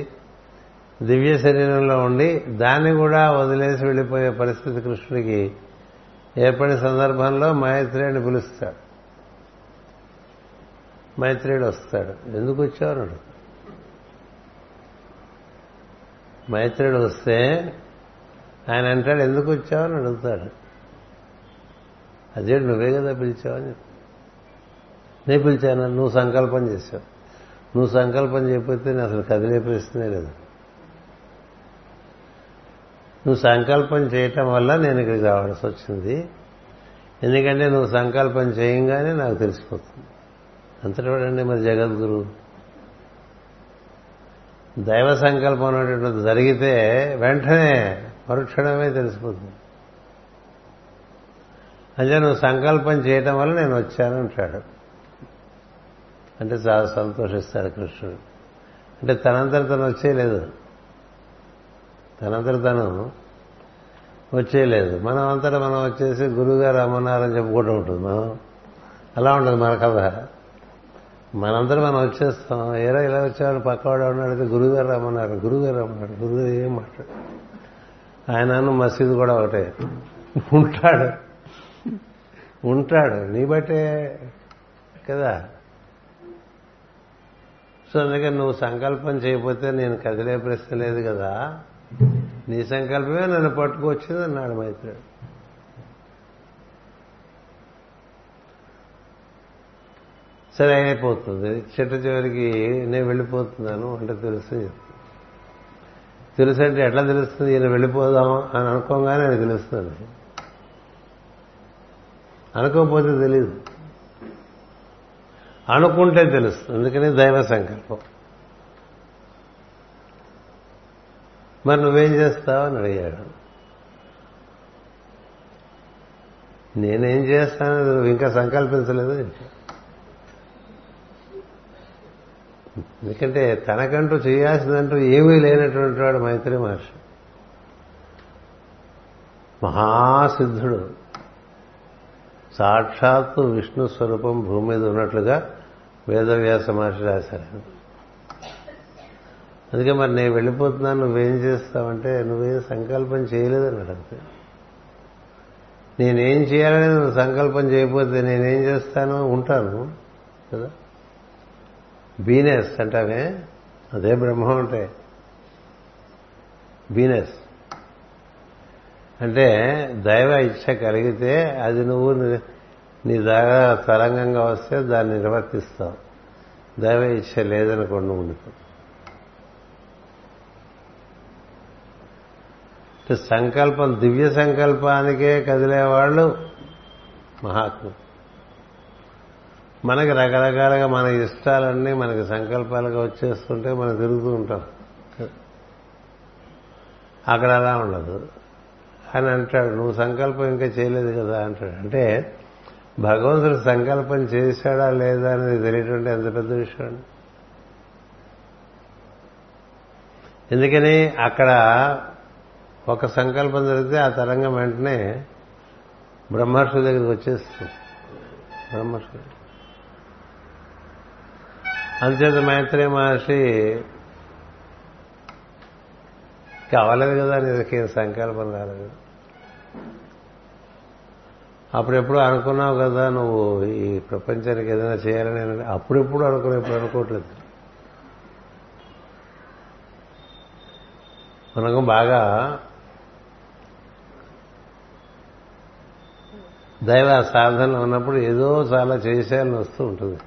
దివ్య శరీరంలో ఉండి దాన్ని కూడా వదిలేసి వెళ్ళిపోయే పరిస్థితి కృష్ణుడికి ఏర్పడిన సందర్భంలో మైత్రేయుని పిలుస్తాడు. మైత్రేయుడు వస్తాడు. ఎందుకు వచ్చారు? మైత్రేయుడు వస్తే ఆయన అంటాడు, ఎందుకు వచ్చావని అడుగుతాడు. అదే నువ్వే కదా పిలిచావని చెప్తాను. నేను పిలిచాను, నువ్వు సంకల్పం చేశావు. నువ్వు సంకల్పం చేయకపోతే నేను అసలు కదిలే ప్రశ్నే లేదు. నువ్వు సంకల్పం చేయటం వల్ల నేను ఇక్కడికి రావాల్సి వచ్చింది. ఎందుకంటే నువ్వు సంకల్పం చేయంగానే నాకు తెలిసిపోతుంది. అంతటి వాడండి మరి జగద్గురువు. దైవ సంకల్పం అనేటువంటిది జరిగితే వెంటనే మరుక్షణమే తెలిసిపోతుంది. అంటే నువ్వు సంకల్పం చేయటం వల్ల నేను వచ్చాను అంటాడు. అంటే చాలా సంతోషిస్తాడు కృష్ణుడు. అంటే తనంతర తను వచ్చేయలేదు, తనంతర తను వచ్చేయలేదు. మనం అంతటా మనం వచ్చేసి గురువుగారు రమ్మన్నారని చెప్పుకుంటూ ఉంటుంది. మనం అలా ఉండదు మన కథ. మనందరూ మనం వచ్చేస్తాం, ఏరా ఇలా వచ్చేవాడు పక్కవాడు ఉన్నాడైతే గురువుగారు రమ్మన్నారు, గురువుగారు రమ్మన్నాడు. గురువుగారు ఏం మాట్లాడు, ఆయనను మసీదు కూడా ఒకటే ఉంటాడు ఉంటాడు నీ బట్టే కదా. సో అందుకని నువ్వు సంకల్పం చేయకపోతే నేను కదిలే ప్రశ్న లేదు కదా, నీ సంకల్పమే నన్ను పట్టుకొచ్చింది అన్నాడు మైత్రేయుడు. సరే అయిపోతుంది. చిట్ట చివరికి నేను వెళ్ళిపోతున్నాను అంటే తెలుసు. తెలుసు అంటే ఎట్లా తెలుస్తుంది? ఈయన వెళ్ళిపోదాం అని అనుకోగానే ఆయన తెలుస్తుంది, అనుకోకపోతే తెలియదు. అనుకుంటే తెలుస్తుంది. అందుకని దైవ సంకల్పం. మరి నువ్వేం చేస్తావు అని అడిగాడు. నేనేం చేస్తాను నువ్వు ఇంకా సంకల్పించలేదు. ఎందుకంటే తనకంటూ చేయాల్సిందంటూ ఏమీ లేనటువంటి వాడు మైత్రి మహర్షి. మహాసిద్ధుడు, సాక్షాత్తు విష్ణు స్వరూపం భూమి మీద ఉన్నట్లుగా వేదవ్యాస మహర్షి రాశారు. అందుకే మరి నేను వెళ్ళిపోతున్నాను నువ్వేం చేస్తావంటే నువ్వేం సంకల్పం చేయలేదన్నాడు. అంతే, నేనేం చేయాలని నువ్వు సంకల్పం చేయకపోతే నేనేం చేస్తాను? ఉంటాను కదా. బీనెస్ అంటామే, అదే బ్రహ్మం అంటే బీనెస్. అంటే దైవ ఇచ్ఛ కలిగితే అది నువ్వు నీ దగ్గర తరంగంగా వస్తే దాన్ని నిర్వర్తిస్తావు. దైవ ఇచ్ఛ లేదనుకోండి నువ్వు ఉండిపో. సంకల్పం, దివ్య సంకల్పానికే కదిలేవాళ్ళు మహాత్ములు. మనకి రకరకాలుగా మన ఇష్టాలన్నీ మనకి సంకల్పాలుగా వచ్చేస్తుంటే మనం తిరుగుతూ ఉంటాం. అక్కడ అలా ఉండదు. ఆయన అంటాడు, నువ్వు సంకల్పం ఇంకా చేయలేదు కదా అంటాడు. అంటే భగవంతుడు సంకల్పం చేశాడా లేదా అనేది తెలియటువంటి ఎంత పెద్ద విషయం అండి. ఎందుకని అక్కడ ఒక సంకల్పం జరిగితే ఆ తరంగం వెంటనే బ్రహ్మర్షి దగ్గరికి వచ్చేస్తుంది. బ్రహ్మర్షి అంతేత మైత్రేయ మహర్షి కావలేదు కదా, నీకేం సంకల్పం రాలేదు. అప్పుడెప్పుడు అనుకున్నావు కదా నువ్వు ఈ ప్రపంచానికి ఏదైనా చేయాలని. అప్పుడెప్పుడు అనుకున్నా, ఇప్పుడు అనుకోవట్లేదు. మనకు బాగా దైవ సాధనలో ఉన్నప్పుడు ఏదో చాలా చేసేయాలని వస్తూ ఉంటుంది.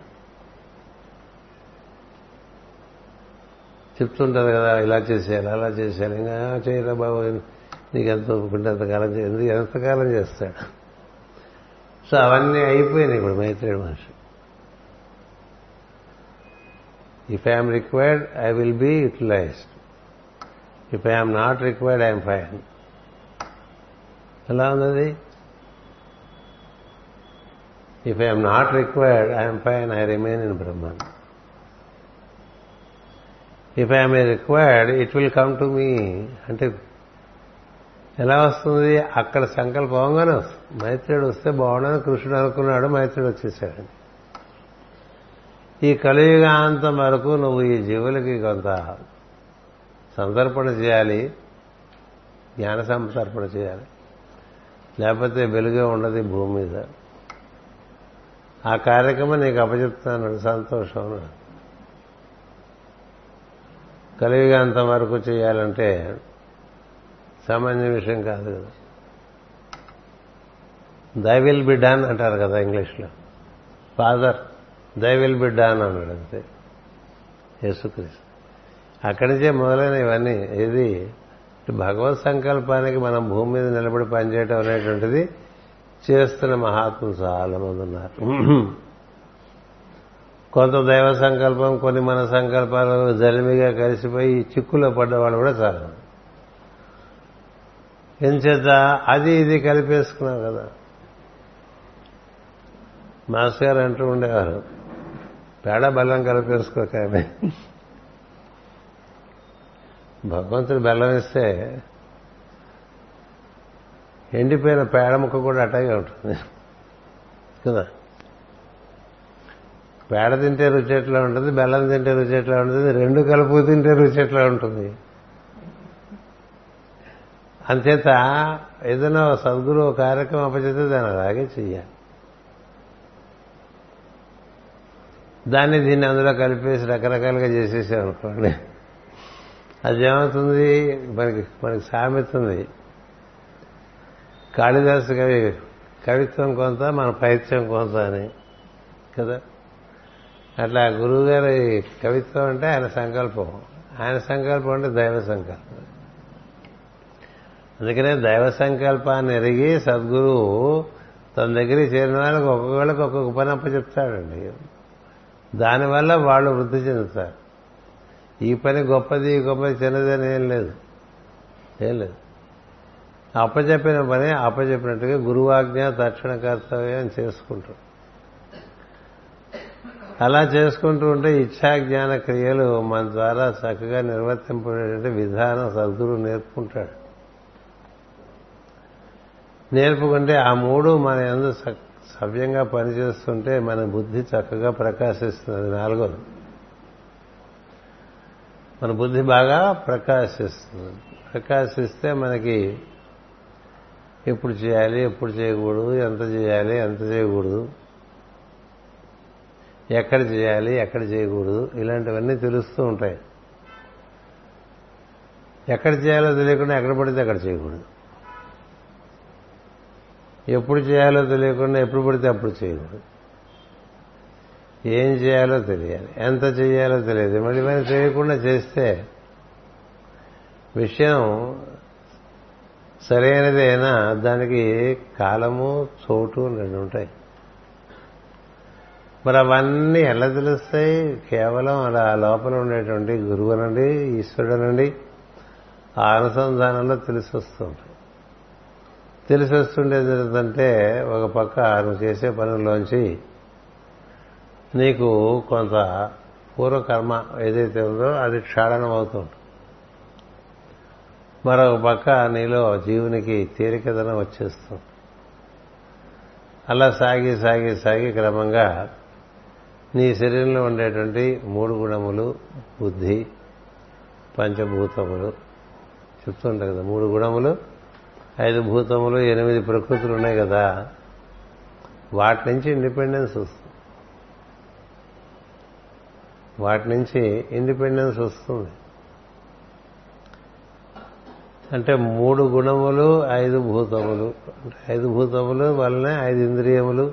చెప్తుంటారు కదా, ఇలా చేసేయాలి అలా చేసేయాలి. ఇంకా చేయరా బాబు, నీకు ఎంత ఒప్పుకుంటే ఎంతకాలం చేయండి, ఎంతకాలం చేస్తాడు. సో అవన్నీ అయిపోయినాయి ఇప్పుడు మైత్రేయుడు మహర్షి. If I'm required I will be utilized, if I'm not required I'm fine. ఎలా ఉన్నది? If I'm not required I'm fine, I remain in Brahman. If I am required it will come to me. అంటే ఎలా వస్తుంది? అక్కడ సంకల్పం అవగానే వస్తుంది. మైత్రేయుడు వస్తే బాగుండని కృష్ణుడు అనుకున్నాడు, మైత్రేయుడు వచ్చేసాడు. ఈ కలియుగాంతం వరకు నువ్వు ఈ జీవులకి కొంత సంతర్పణ చేయాలి, జ్ఞాన సంతర్పణ చేయాలి. లేకపోతే వెలుగే ఉండదు భూమి మీద. ఆ కార్యక్రమం నీకు అప్పచెప్తున్నాను, సంతోషం. కలియుగాంతం వరకు చేయాలంటే సామాన్య విషయం కాదు కదా. దై విల్ బి డాన్ అంటారు కదా ఇంగ్లీష్లో. Father thy will be don అన్నాడు అంతే యేసుక్రీస్తు. అక్కడి నుంచే మొదలైన ఇవన్నీ ఇది భగవత్ సంకల్పానికి మనం భూమి మీద నిలబడి పనిచేయటం అనేటువంటిది చేస్తున్న మహాత్ములు చాలా మంది ఉన్నారు. కొంత దైవ సంకల్పం, కొన్ని మన సంకల్పాలు జరిమిగా కలిసిపోయి చిక్కులో పడ్డవాళ్ళు కూడా చాలా మంది. ఎంచేత అది ఇది కలిపేసుకున్నాం కదా. మాస్టర్ గారు అంటూ ఉండేవారు, పేడ బెల్లం కలిపేసుకోక భగవంతుడు బెల్లం ఇస్తే ఎండిపోయిన పేడ ముక్క కూడా అటాగే ఉంటుంది కదా. పేడ తింటే రుచి ఎట్లా ఉంటుంది, బెల్లం తింటే రుచి ఎట్లా ఉంటుంది, రెండు కలుపు తింటే రుచి ఎట్లా ఉంటుంది. అంచేత ఏదైనా సద్గురు కార్యక్రమం అప్పచేస్తే దాన్ని అలాగే చెయ్యాలి. దీన్ని అందులో కలిపేసి రకరకాలుగా చేసేసాం అనుకోండి, అదేమవుతుంది. మనకి సామెత ఉంది, కాళిదాసు కవి కవిత్వం కొంత మన పైత్యం కొంత అని కదా. అట్లా గురువు గారి కవిత్వం అంటే ఆయన సంకల్పం, ఆయన సంకల్పం అంటే దైవ సంకల్పం. అందుకనే దైవ సంకల్పాన్ని ఎరిగి సద్గురువు తన దగ్గరికి చేరిన వాళ్ళకి ఒక్కొక్కళ్ళకి ఒక్కొక్క పని అప్పచెప్తాడండి. దానివల్ల వాళ్ళు వృద్ధి చెందుతారు. ఈ పని గొప్పది, ఈ గొప్పది చిన్నదని ఏం లేదు. అప్పచెప్పిన పని అప్పచెప్పినట్టుగా గురువాజ్ఞ తక్షణ కర్తవ్యం చేసుకుంటాం. అలా చేసుకుంటూ ఉంటే ఇచ్ఛాజ్ఞాన క్రియలు మన ద్వారా చక్కగా నిర్వర్తింపబడేటువంటి విధానం సద్గురువు నేర్పుకుంటాడు. నేర్పుకుంటే ఆ మూడు మన యందు సవ్యంగా పనిచేస్తుంటే మన బుద్ధి చక్కగా ప్రకాశిస్తుంది. నాలుగోది మన బుద్ధి బాగా ప్రకాశిస్తుంది. ప్రకాశిస్తే మనకి ఎప్పుడు చేయాలి, ఎప్పుడు చేయకూడదు, ఎంత చేయాలి, ఎంత చేయకూడదు, ఎక్కడ చేయాలి, ఎక్కడ చేయకూడదు, ఇలాంటివన్నీ తెలుస్తూ ఉంటాయి. ఎక్కడ చేయాలో తెలియకుండా ఎక్కడ పడితే అక్కడ చేయకూడదు, ఎప్పుడు చేయాలో తెలియకుండా ఎప్పుడు పడితే అప్పుడు చేయకూడదు, ఏం చేయాలో తెలియాలి, ఎంత చేయాలో తెలియదు. మళ్ళీ మనం చేయకుండా చేస్తే విషయం సరైనదైనా దానికి కాలము చోటు రెండు ఉంటాయి. మరి అవన్నీ ఎలా తెలుస్తాయి? కేవలం అలా లోపల ఉండేటువంటి గురువు నుండి, ఈశ్వరుడు నుండి ఆ అనుసంధానంలో తెలిసి వస్తుంటాయి. తెలిసి వస్తుండేది ఏంటంటే, ఒక పక్క నువ్వు చేసే పనుల్లోంచి నీకు కొంత పూర్వకర్మ ఏదైతే ఉందో అది క్షాళనం అవుతూ ఉంటుంది. మరొక పక్క నీలో జీవునికి తేలికదనం వచ్చేస్తుంది. అలా సాగి సాగి సాగి క్రమంగా నీ శరీరంలో ఉండేటువంటి మూడు గుణములు, బుద్ధి, పంచభూతములు చెప్తుంటాయి కదా. 3 గుణములు, 5 భూతములు, 8 ప్రకృతులు ఉన్నాయి కదా. వాటి నుంచి ఇండిపెండెన్స్ వస్తుంది, అంటే 3 గుణములు, 5 భూతములు. అంటే 5 భూతములు వల్లనే 5 ఇంద్రియములు,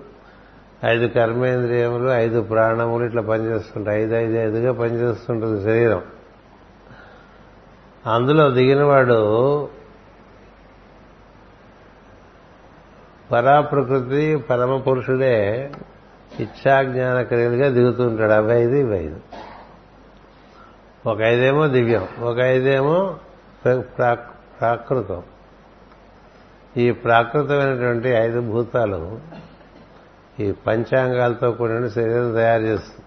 5 కర్మేంద్రియములు, 5 ప్రాణములు ఇట్లా పనిచేస్తుంటాయి. 5 5 5గా పనిచేస్తుంటుంది శరీరం. అందులో దిగినవాడు పరాప్రకృతి పరమ పురుషుడే ఇచ్ఛాజ్ఞాన క్రియలుగా దిగుతుంటాడు. అవి 5 ఇవి 5. ఒక 5 ఏమో దివ్యం, ఒక 5 ఏమో ప్రాకృతం. ఈ ప్రాకృతమైనటువంటి 5 భూతాలు ఈ పంచాంగాలతో కూడిన శరీరం తయారు చేస్తుంది.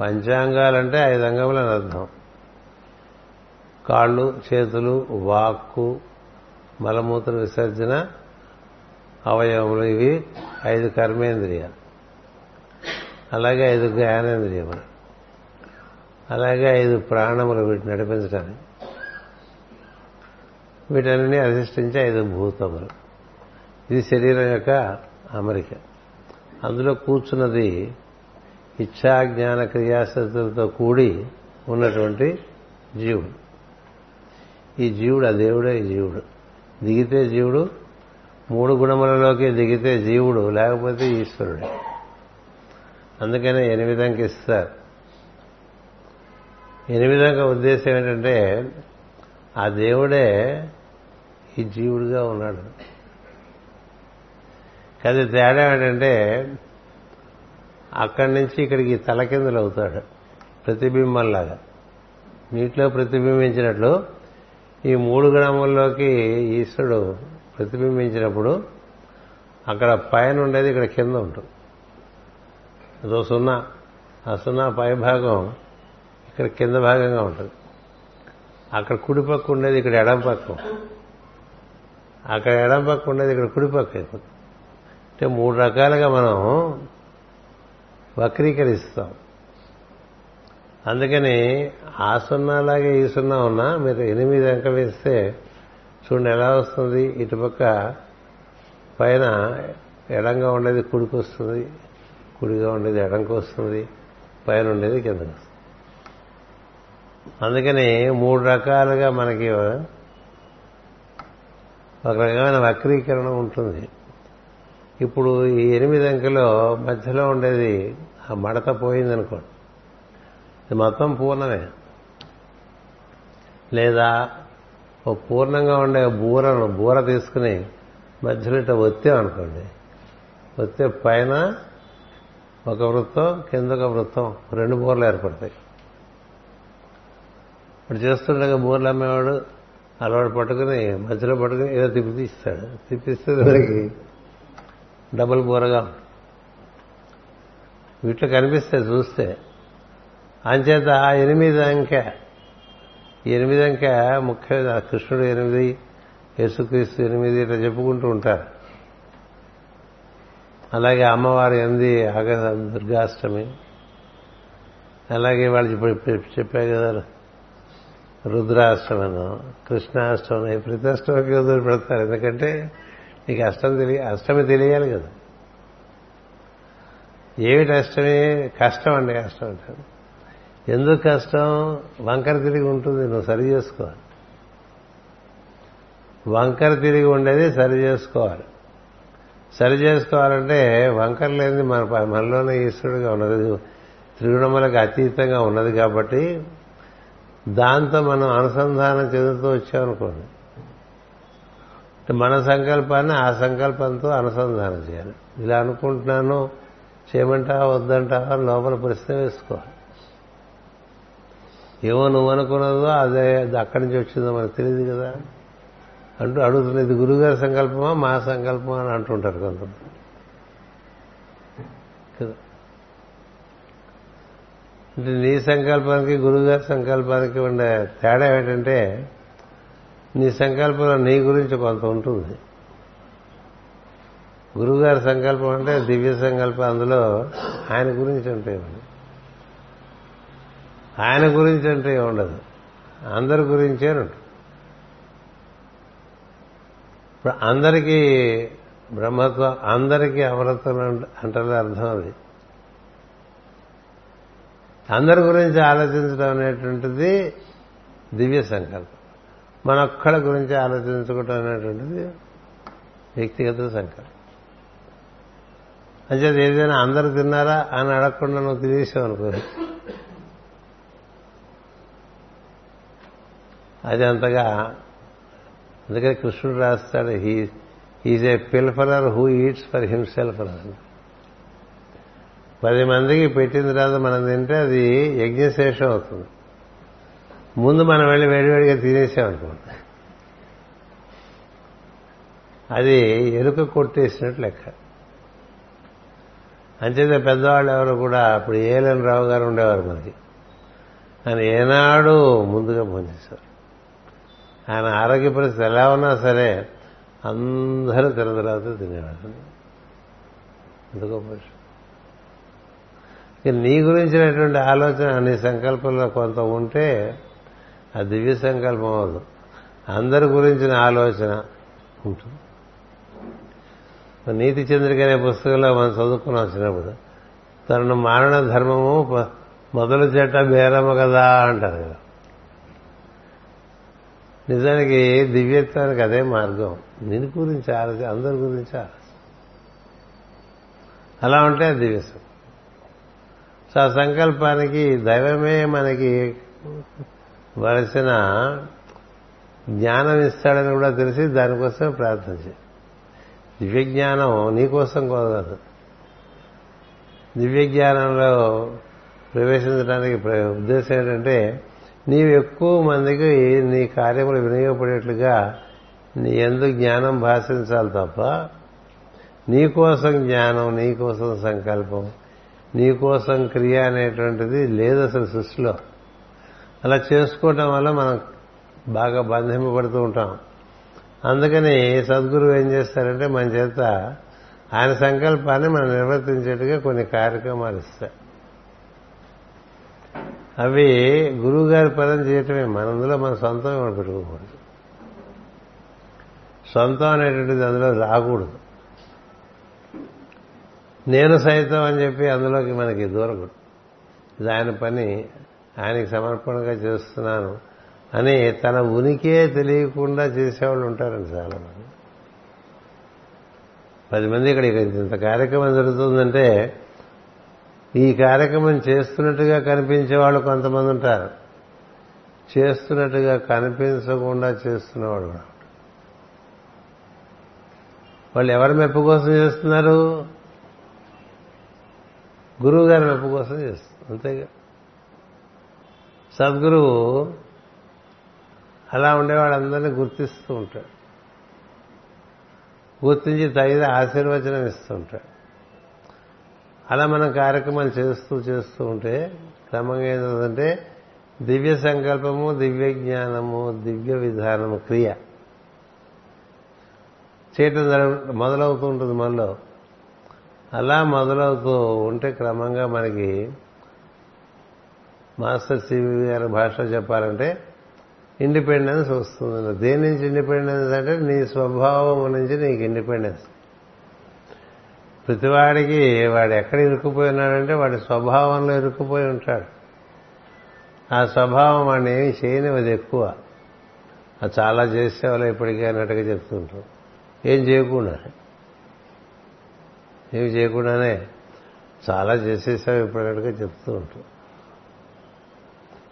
పంచాంగాలంటే 5 అంగములని అర్థం. కాళ్ళు, చేతులు, వాక్కు, మలమూత్ర విసర్జన అవయవములు, ఇవి 5 కర్మేంద్రియాలు, అలాగే 5 జ్ఞానేంద్రియములు, అలాగే 5 ప్రాణములు, వీటిని నడిపించడానికి. వీటన్నీ అధిష్ఠించి 5 భూతములు. ఇది శరీరం యొక్క అమరిక. అందులో కూర్చున్నది ఇచ్ఛా జ్ఞాన క్రియాశక్తులతో కూడి ఉన్నటువంటి జీవుడు. ఈ ఈ జీవుడు ఆ దేవుడే. ఈ జీవుడు దిగితే జీవుడు, మూడు గుణములలోకి దిగితే జీవుడు, లేకపోతే ఈశ్వరుడే. అందుకనే 8వ ఇస్తారు. 8వ ఉద్దేశం ఏంటంటే ఆ దేవుడే ఈ జీవుడుగా ఉన్నాడు. కానీ తేడా ఏంటంటే అక్కడి నుంచి ఇక్కడికి తలకిందులు అవుతాడు ప్రతిబింబంలాగా. నీటిలో ప్రతిబింబించినట్లు ఈ మూడు గ్రాముల్లోకి ఈశ్వరుడు ప్రతిబింబించినప్పుడు అక్కడ పైన ఉండేది ఇక్కడ కింద ఉంటుంది. అదో సున్నా, ఆ సున్నా పై భాగం ఇక్కడ కింద భాగంగా ఉంటుంది. అక్కడ కుడి పక్క ఉండేది ఇక్కడ ఎడం పక్క, అక్కడ ఎడం పక్క ఉండేది ఇక్కడ కుడి పక్క అయిపోతుంది. అంటే మూడు రకాలుగా మనం వక్రీకరిస్తాం. అందుకని ఆ సున్నాలాగే ఈ సున్నా ఉన్నా మీరు 8 అంక వేస్తే చూడండి ఎలా వస్తుంది. ఇటుపక్క పైన ఎడంగా ఉండేది కుడికి వస్తుంది, కుడిగా ఉండేది ఎడంకి వస్తుంది, పైన ఉండేది కిందకి వస్తుంది. అందుకని మూడు రకాలుగా మనకి ఒక రకమైన వక్రీకరణ ఉంటుంది. ఇప్పుడు ఈ 8 అంకెలో మధ్యలో ఉండేది ఆ మడత పోయిందనుకోండి, ఇది మొత్తం పూర్ణమే. లేదా ఓ పూర్ణంగా ఉండే బూర తీసుకుని మధ్యలో ఇట్లా ఒత్తామనుకోండి, ఒత్తే పైన ఒక వృత్తం కింద ఒక వృత్తం, 2 బూరలు ఏర్పడతాయి. ఇప్పుడు చేస్తుండగా బూరలు అమ్మేవాడు అలవాటు పట్టుకుని మధ్యలో పట్టుకుని ఏదో తిప్పిస్తాడు, తిప్పిస్తే మనకి డబుల్ బూరగా వీటిలో కనిపిస్తాయి చూస్తే. అంచేత ఆ 8వ అంకె, ఈ 8వ అంకె ముఖ్యంగా కృష్ణుడు 8, యేసుక్రీస్తు 8 ఇట్లా చెప్పుకుంటూ ఉంటారు. అలాగే అమ్మవారు 8 ఆగస్టు దుర్గాష్టమి. అలాగే వాళ్ళు చెప్పారు కదా రుద్రాష్టమను, కృష్ణాష్టమి, ప్రతిష్టమికి వదిలి పెడతారు. ఎందుకంటే నీకు అష్టమి తెలియాలి కదా. ఏమిటి అష్టమి? కష్టం అండి కష్టం అంటారు. ఎందుకు కష్టం? వంకర తిరిగి ఉంటుంది, నువ్వు సరి చేసుకోవాలి. వంకర తిరిగి ఉండేది సరి చేసుకోవాలి. సరి చేసుకోవాలంటే వంకర లేనిది మనలోనే ఈశ్వరుడుగా ఉన్నది, త్రిగుణములకు అతీతంగా ఉన్నది. కాబట్టి దాంతో మనం అనుసంధానం చెందుతూ వచ్చామనుకోండి. మన సంకల్పాన్ని ఆ సంకల్పంతో అనుసంధానం చేయాలి. ఇలా అనుకుంటున్నాను, చేయమంటావా వద్దంటావా లోపల ప్రశ్న వేసుకోవాలి. ఏమో నువ్వు అనుకున్నదో అదే అక్కడి నుంచి వచ్చిందో మనకు తెలియదు కదా అంటూ అడుగుతున్నా. ఇది గురువుగారి సంకల్పమా మా సంకల్పమా అని అంటుంటారు కొంతమంది కదా. అంటే నీ సంకల్పానికి గురువుగారి సంకల్పానికి ఉండే తేడా ఏంటంటే నీ సంకల్పంలో నీ గురించి కొంత ఉంటుంది. గురువుగారి సంకల్పం అంటే దివ్య సంకల్పం, అందులో ఆయన గురించి అంటే ఆయన గురించి అంటే ఉండదు, అందరి గురించే ఉంటుంది. ఇప్పుడు అందరికీ బ్రహ్మత్వం, అందరికీ అమరత్వం అంటే అర్థం. అది అందరి గురించి ఆలోచించడం అనేటువంటిది దివ్య సంకల్పం. మనొక్కడి గురించి ఆలోచించుకోవటం అనేటువంటిది వ్యక్తిగత సంకల్పం. అంటే ఏదైనా అందరు తిన్నారా అని అడగకుండా నువ్వు తినేసావు అనుకో, అది అంతగా. అందుకని కృష్ణుడు రాస్తాడు, he's a pilferer who eats for himself. 10 మందికి పెట్టిన తర్వాత మనం తింటే అది యజ్ఞశేషం అవుతుంది. ముందు మనం వెళ్ళి వేడివేడిగా తినేసామనుకోండి, అది ఎలుక కొట్టేసినట్లు లెక్క. అంచేత పెద్దవాళ్ళు ఎవరు కూడా, అప్పుడు ఏలూరు రావు గారు ఉండేవారు మనకి, ఆయన ఏనాడు ముందుగా భోంచేశారు. ఆయన ఆరోగ్య పరిస్థితి ఎలా ఉన్నా సరే అందరూ తిన తర్వాత తినేవాడు. ఎందుకో పరిస్థితి నీ గురించినటువంటి ఆలోచన నీ సంకల్పంలో కొంత ఉంటే ఆ దివ్య సంకల్పం అవదు, అందరి గురించిన ఆలోచన ఉంటుంది. నీతి చంద్రిక అనే పుస్తకంలో మనం చదువుకున్నాం చిన్నప్పుడు, తనను మారణ ధర్మము మొదలు చెట్ట బేరము కదా అంటారు కదా. నిజానికి దివ్యత్వానికి అదే మార్గం. నేను గురించి ఆలోచన, అందరి గురించి ఆలోచన, అలా ఉంటే అది దివ్యత్వం. సో ఆ సంకల్పానికి దైవమే మనకి వలసిన జ్ఞానం ఇస్తాడని కూడా తెలిసి దానికోసమే ప్రార్థన చేయి. దివ్యజ్ఞానం నీకోసం కోరదు. దివ్యజ్ఞానంలో ప్రవేశించడానికి ఉద్దేశం ఏంటంటే నీవు ఎక్కువ మందికి నీ కార్యములు వినియోగపడేట్లుగా నీ ఎందుకు జ్ఞానం భాషించాలి తప్ప నీకోసం జ్ఞానం, నీకోసం సంకల్పం, నీకోసం క్రియ అనేటువంటిది లేదు అసలు సృష్టిలో. అలా చేసుకోవటం వల్ల మనం బాగా బంధింపబడుతూ ఉంటాం. అందుకని సద్గురువు ఏం చేస్తారంటే మన చేత ఆయన సంకల్పాన్ని మనం నిర్వర్తించేట్టుగా కొన్ని కార్యక్రమాలు ఇస్తాయి. అవి గురువు గారి పదం చేయటమే, మనందులో మన సొంతం కూడా పెట్టుకోకూడదు. సొంతం అనేటువంటిది అందులో రాకూడదు. నేను సైతం అని చెప్పి అందులోకి మనకి దూరకూడదు. ఇది ఆయన పని, ఆయనకి సమర్పణగా చేస్తున్నాను అని తన ఉనికే తెలియకుండా చేసేవాళ్ళు ఉంటారండి చాలా మంది. 10 మంది ఇక్కడ ఇంత కార్యక్రమం జరుగుతుందంటే ఈ కార్యక్రమం చేస్తున్నట్టుగా కనిపించే వాళ్ళు కొంతమంది ఉంటారు, చేస్తున్నట్టుగా కనిపించకుండా చేస్తున్నవాడు కూడా. వాళ్ళు ఎవరి మెప్పు కోసం చేస్తున్నారు? గురువు గారి మెప్పు కోసం చేస్తున్నారు, అంతేగా. సద్గురువు అలా ఉండేవాళ్ళందరినీ గుర్తిస్తూ ఉంటాడు, గుర్తించి తగిన ఆశీర్వచనం ఇస్తూ ఉంటాడు. అలా మనం కార్యక్రమాలు చేస్తూ ఉంటే క్రమంగా ఏంటంటే దివ్య సంకల్పము, దివ్య జ్ఞానము, దివ్య విధానము, క్రియ చేయటం మొదలవుతూ ఉంటుంది మనలో. అలా మొదలవుతూ ఉంటే క్రమంగా మనకి మాస్టర్ సివి గారి భాషలో చెప్పాలంటే ఇండిపెండెన్స్ వస్తుంది. దేని నుంచి ఇండిపెండెన్స్ అంటే నీ స్వభావం నుంచి నీకు ఇండిపెండెన్స్. ప్రతివాడికి వాడు ఎక్కడ ఇరుక్కుపోయినాడంటే వాడి స్వభావంలో ఇరుక్కుపోయి ఉంటాడు. ఆ స్వభావం వాడిని ఏమి చేయనివ్వదు ఎక్కువ. అది చాలా చేసేవాళ్ళు ఇప్పటికే అన్నట్టుగా చెప్తుంటారు. ఏం చేయకుండానే చాలా చేసేసావు ఇప్పుడు అన్నట్టుగా చెప్తూ ఉంటారు.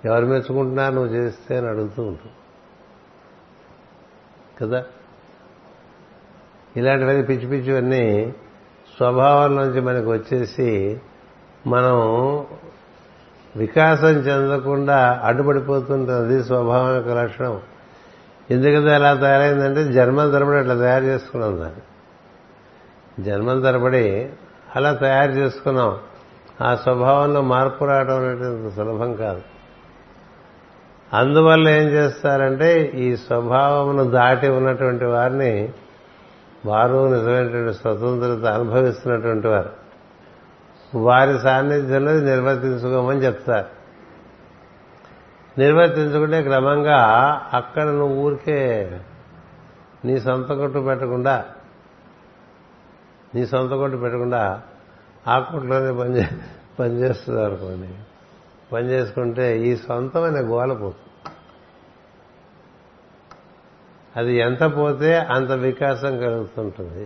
ఎవరు మెచ్చుకుంటున్నా నువ్వు చేస్తే అని అడుగుతూ ఉంటావు కదా. ఇలాంటివన్నీ పిచ్చి పిచ్చివన్నీ స్వభావం నుంచి మనకు వచ్చేసి మనం వికాసం చెందకుండా అడ్డుపడిపోతుంటుంది. స్వభావం యొక్క లక్షణం. ఎందుకంటే అలా తయారైందంటే జన్మల తరబడి అట్లా తయారు చేసుకున్నాం. దాన్ని జన్మల తరబడి అలా తయారు చేసుకున్నాం. ఆ స్వభావంలో మార్పు రావడం అనేది సులభం కాదు. అందువల్ల ఏం చేస్తారంటే ఈ స్వభావమును దాటి ఉన్నటువంటి వారిని, వారు నిజమైనటువంటి స్వతంత్రత అనుభవిస్తున్నటువంటి వారు, వారి సాన్నిధ్యంలో నిర్వర్తించుకోమని చెప్తారు. నిర్వర్తించుకుంటే క్రమంగా అక్కడ నువ్వు ఊరికే నీ సొంత కొట్టు పెట్టకుండా ఆ కొట్టులోనే పనిచేస్తుంది అనుకోండి. పని చేసుకుంటే ఈ సొంతమైన గోల పోతుంది. అది ఎంత పోతే అంత వికాసం కలుగుతుంటుంది.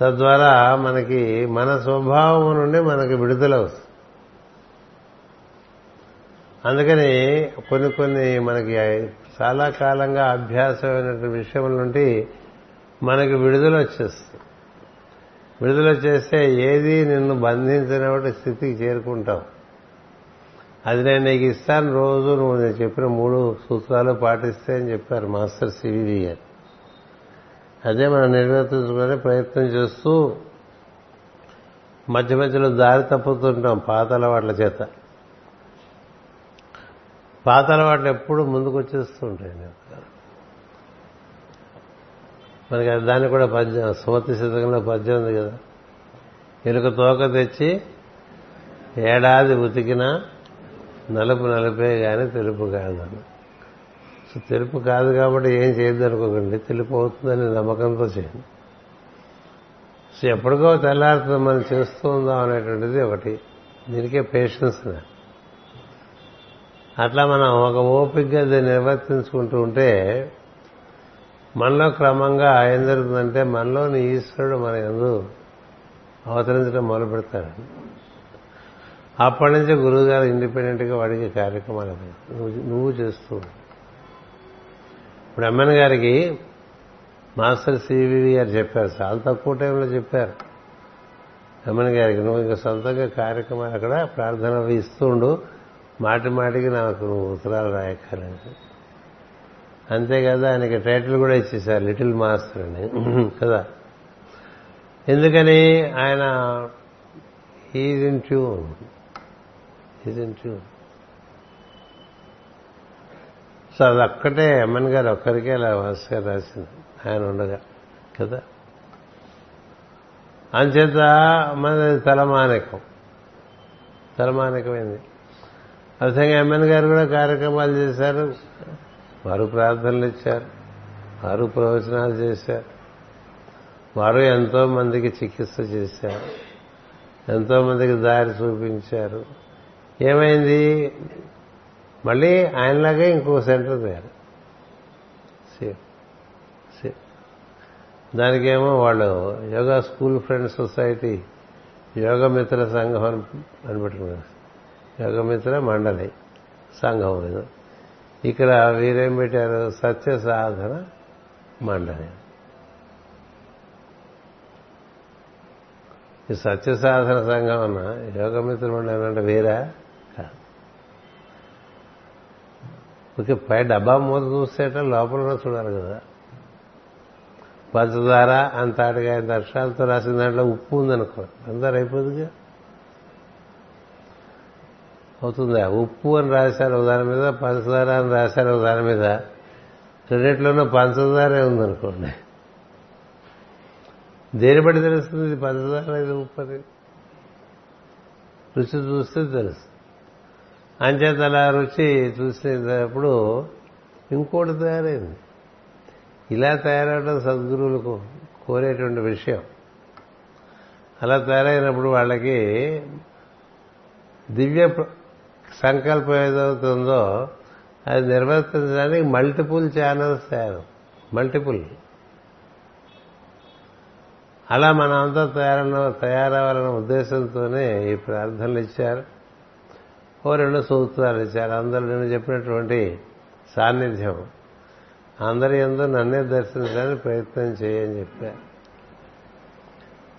తద్వారా మనకి మన స్వభావం నుండి మనకి విడుదల వస్తుంది. అందుకని కొన్ని మనకి చాలా కాలంగా అభ్యాసమైనటువంటి విషయం నుండి మనకి విడుదల వచ్చేస్తుంది. విడుదల వచ్చేస్తే ఏది నిన్ను బంధించినటువంటి స్థితికి చేరుకుంటావు. అది నేను నీకు ఇస్తాను రోజు, నువ్వు నేను చెప్పిన 3 సూత్రాలు పాటిస్తే అని చెప్పారు మాస్టర్ సివి గారు. అదే మనం నిర్వర్తించుకునే ప్రయత్నం చేస్తూ మధ్య మధ్యలో దారి తప్పుతుంటాం పాత అలవాట్ల చేత. పాత అలవాట్లు ఎప్పుడు ముందుకు వచ్చేస్తూ ఉంటాయి. మనకి దాన్ని కూడా సుమతి శతకంలో పద్యం ఉంది కదా, ఎలుక తోక తెచ్చి 1 ఏడాది ఉతికినా నలుపు నలుపే కానీ తెలుపు కాదు. తెలుపు కాదు కాబట్టి ఏం చేయద్దు అనుకోకండి, తెలుపు అవుతుందని నమ్మకంతో చేయండి. సో ఎప్పటికో తెల్లారుతుంది మనం చేస్తూ ఉందాం అనేటువంటిది ఒకటి. దీనికే పేషెన్స్. అట్లా మనం ఒక ఓపికగా దీన్ని నిర్వర్తించుకుంటూ ఉంటే మనలో క్రమంగా ఏం జరుగుతుందంటే మనలోని ఈశ్వరుడు మన యందు అవతరించడం మొదలు పెడతాడు. అప్పటి నుంచి గురువు గారు ఇండిపెండెంట్గా వాడికి కార్యక్రమాలు నువ్వు చేస్తూ. ఇప్పుడు అమ్మన్ గారికి మాస్టర్ సివివి గారు చెప్పారు, చాలా తక్కువ టైంలో చెప్పారు అమ్మన్ గారికి, నువ్వు ఇంకా సొంతంగా కార్యక్రమాలు అక్కడ ప్రార్థన ఇస్తూ ఉండు, మాటి మాటికి నాకు నువ్వు ఉత్తరాలు రాయకాలంటే. అంతేకాదు ఆయనకి టైటిల్ కూడా ఇచ్చేశారు లిటిల్ మాస్టర్ అని కదా. ఎందుకని ఆయన ఈజ్ ఇన్ ట్యూన్. సో అది ఒక్కటే అమ్మన్ గారు ఒక్కరికే అలా మాస్టర్ రాసింది ఆయన ఉండగా కదా. అంచేత మన తలమానికమైంది. ఆ విధంగా అమ్మన్ గారు కూడా కార్యక్రమాలు చేశారు, వారు ప్రార్థనలు ఇచ్చారు, వారు ప్రవచనాలు చేశారు, వారు ఎంతో మందికి చికిత్స చేశారు, ఎంతో మందికి దారి చూపించారు. ఏమైంది? మళ్ళీ ఆయనలాగే ఇంకో సెంటర్ తయారు. దానికేమో వాళ్ళు yoga school friends society, Yogamitra సంఘం అని పెట్టుకున్నారు, యోగమిత్ర మండలి సంఘం. ఇది ఇక్కడ వీరేం పెట్టారు? సత్య సాధన మండలి. ఈ సత్య సాధన సంఘం అన్న యోగమిత్ర మండలి అంటే వీరా కాదు. ఓకే, పై డబ్బా మూత చూసేట లోపల చూడాలి కదా. పంచదార అంతాడుగా ఇంత అక్షరాలతో రాసిన దాంట్లో ఉప్పు ఉందనుకో, అందరు అయిపోతుందిగా అవుతుందా? ఉప్పు అని రాశారు దాని మీద, పంచదార అని రాశారు దాని మీద, రెండిట్లోనూ పంచదారే ఉందనుకోండి. దేని బట్టి తెలుస్తుంది ఇది పంచదార ఇది ఉప్పు అని? రుచి చూస్తే తెలుస్తుంది. అంచేత అలా రుచి చూసేటప్పుడు ఇంకోటి తయారైంది. ఇలా తయారవడం సద్గురువులకు కోరేటువంటి విషయం. అలా తయారైనప్పుడు వాళ్ళకి దివ్య సంకల్పం ఏదవుతుందో అది నిర్వర్తించడానికి మల్టిపుల్ ఛానల్స్ తయారు, మల్టిపుల్. అలా మనంతా తయారవ్వాలనే ఉద్దేశంతోనే ఈ ప్రార్థనలు ఇచ్చారు, ఓ రెండు సూత్రాలు ఇచ్చారు. అందరూ నేను చెప్పినటువంటి సాన్నిధ్యం అందరి ఎందు నన్నే దర్శించడానికి ప్రయత్నం చేయని చెప్పారు.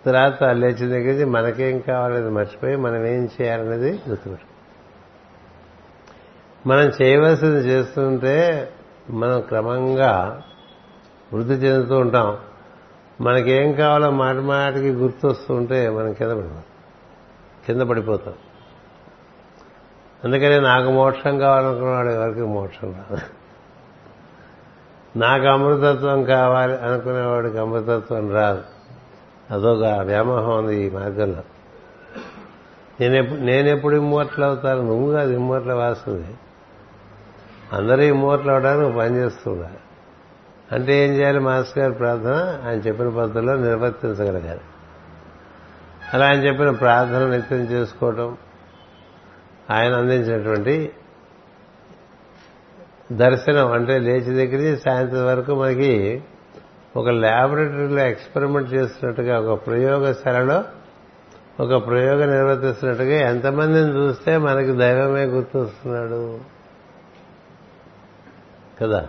తర్వాత లేచిన దగ్గర నుంచి మనకేం కావాలనేది మర్చిపోయి మనం ఏం చేయాలనేది గుర్తుపెట్టు. మనం చేయవలసింది చేస్తుంటే మనం క్రమంగా వృద్ధి చెందుతూ ఉంటాం. మనకేం కావాలో మాటి మాటికి గుర్తొస్తుంటే మనం కింద పడిపోతాం. అందుకనే నాకు మోక్షం కావాలనుకున్నవాడు ఎవరికి మోక్షం రాదు, నాకు అమృతత్వం కావాలి అనుకునేవాడికి అమృతత్వం రాదు. అదొక వ్యామోహం ఉంది ఈ మార్గంలో. నేనెప్పుడు ఇమ్మోట్లు అవుతాను? నువ్వు కాదు ఇమ్మోట్ల వాస్తుంది. అందరూ ఇమ్మోట్లు అవడానికి నువ్వు పనిచేస్తున్నారు అంటే ఏం చేయాలి? మాస్టర్ గారి ప్రార్థన ఆయన చెప్పిన పద్ధతిలో నిర్వర్తించగలగాలి. అలా ఆయన చెప్పిన ప్రార్థన నిత్యం చేసుకోవటం, ఆయన అందించినటువంటి దర్శనం అంటే లేచి దగ్గర సాయంత్రం వరకు మనకి ఒక ల్యాబొరేటరీలో ఎక్స్పెరిమెంట్ చేస్తున్నట్టుగా, ఒక ప్రయోగశాలలో ఒక ప్రయోగం నిర్వర్తిస్తున్నట్టుగా ఎంతమందిని చూస్తే మనకి దైవమే గుర్తొస్తున్నాడు కదా.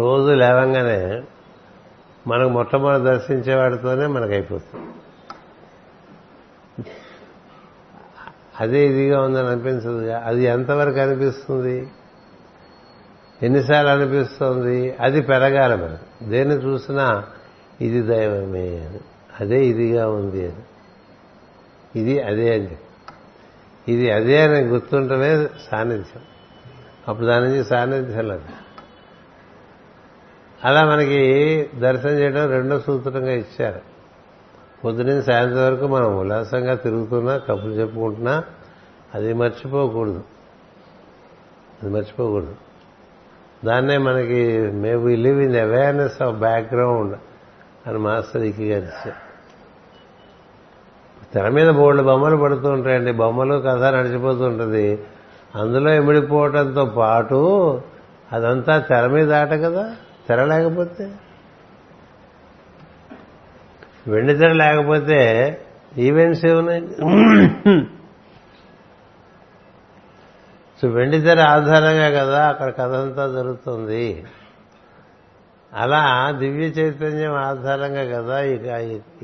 రోజు లేవంగానే మనకు మొట్టమొదటి దర్శించేవాడితోనే మనకైపోతుంది. అదే ఇదిగా ఉందని అనిపించదుగా. అది ఎంతవరకు అనిపిస్తుంది, ఎన్నిసార్లు అనిపిస్తుంది, అది పెరగాలి. మనం దేన్ని చూసినా ఇది దైవమే అని, అదే ఇదిగా ఉంది అని, ఇది అదే అని, ఇది అదే అని గుర్తుంటమే సాన్నిధ్యం. అప్పుడు దాని నుంచి సాన్నిధ్యం లేదు. అలా మనకి దర్శనం చేయడం రెండో సూత్రంగా ఇచ్చారు. పొద్దున సాయంత్రం వరకు మనం ఉల్లాసంగా తిరుగుతున్నా, కబుర్లు చెప్పుకుంటున్నా అది మర్చిపోకూడదు. దాన్నే మనకి may we live in awareness of background అని మాస్టర్ ఇకి గారిస్తారు. తెర మీద బోర్డు బొమ్మలు పడుతూ ఉంటాయండి, బొమ్మలు కథ నడిచిపోతుంటుంది. అందులో ఇమిడిపోవటంతో పాటు అదంతా తెర మీద ఆట కదా. తెర లేకపోతే, వెండి తెర లేకపోతే ఈవెంట్స్ ఏమున్నాయి? సో వెండి తెర ఆధారంగా కదా అక్కడ కథ అంతా జరుగుతుంది. అలా దివ్య చైతన్యం ఆధారంగా కదా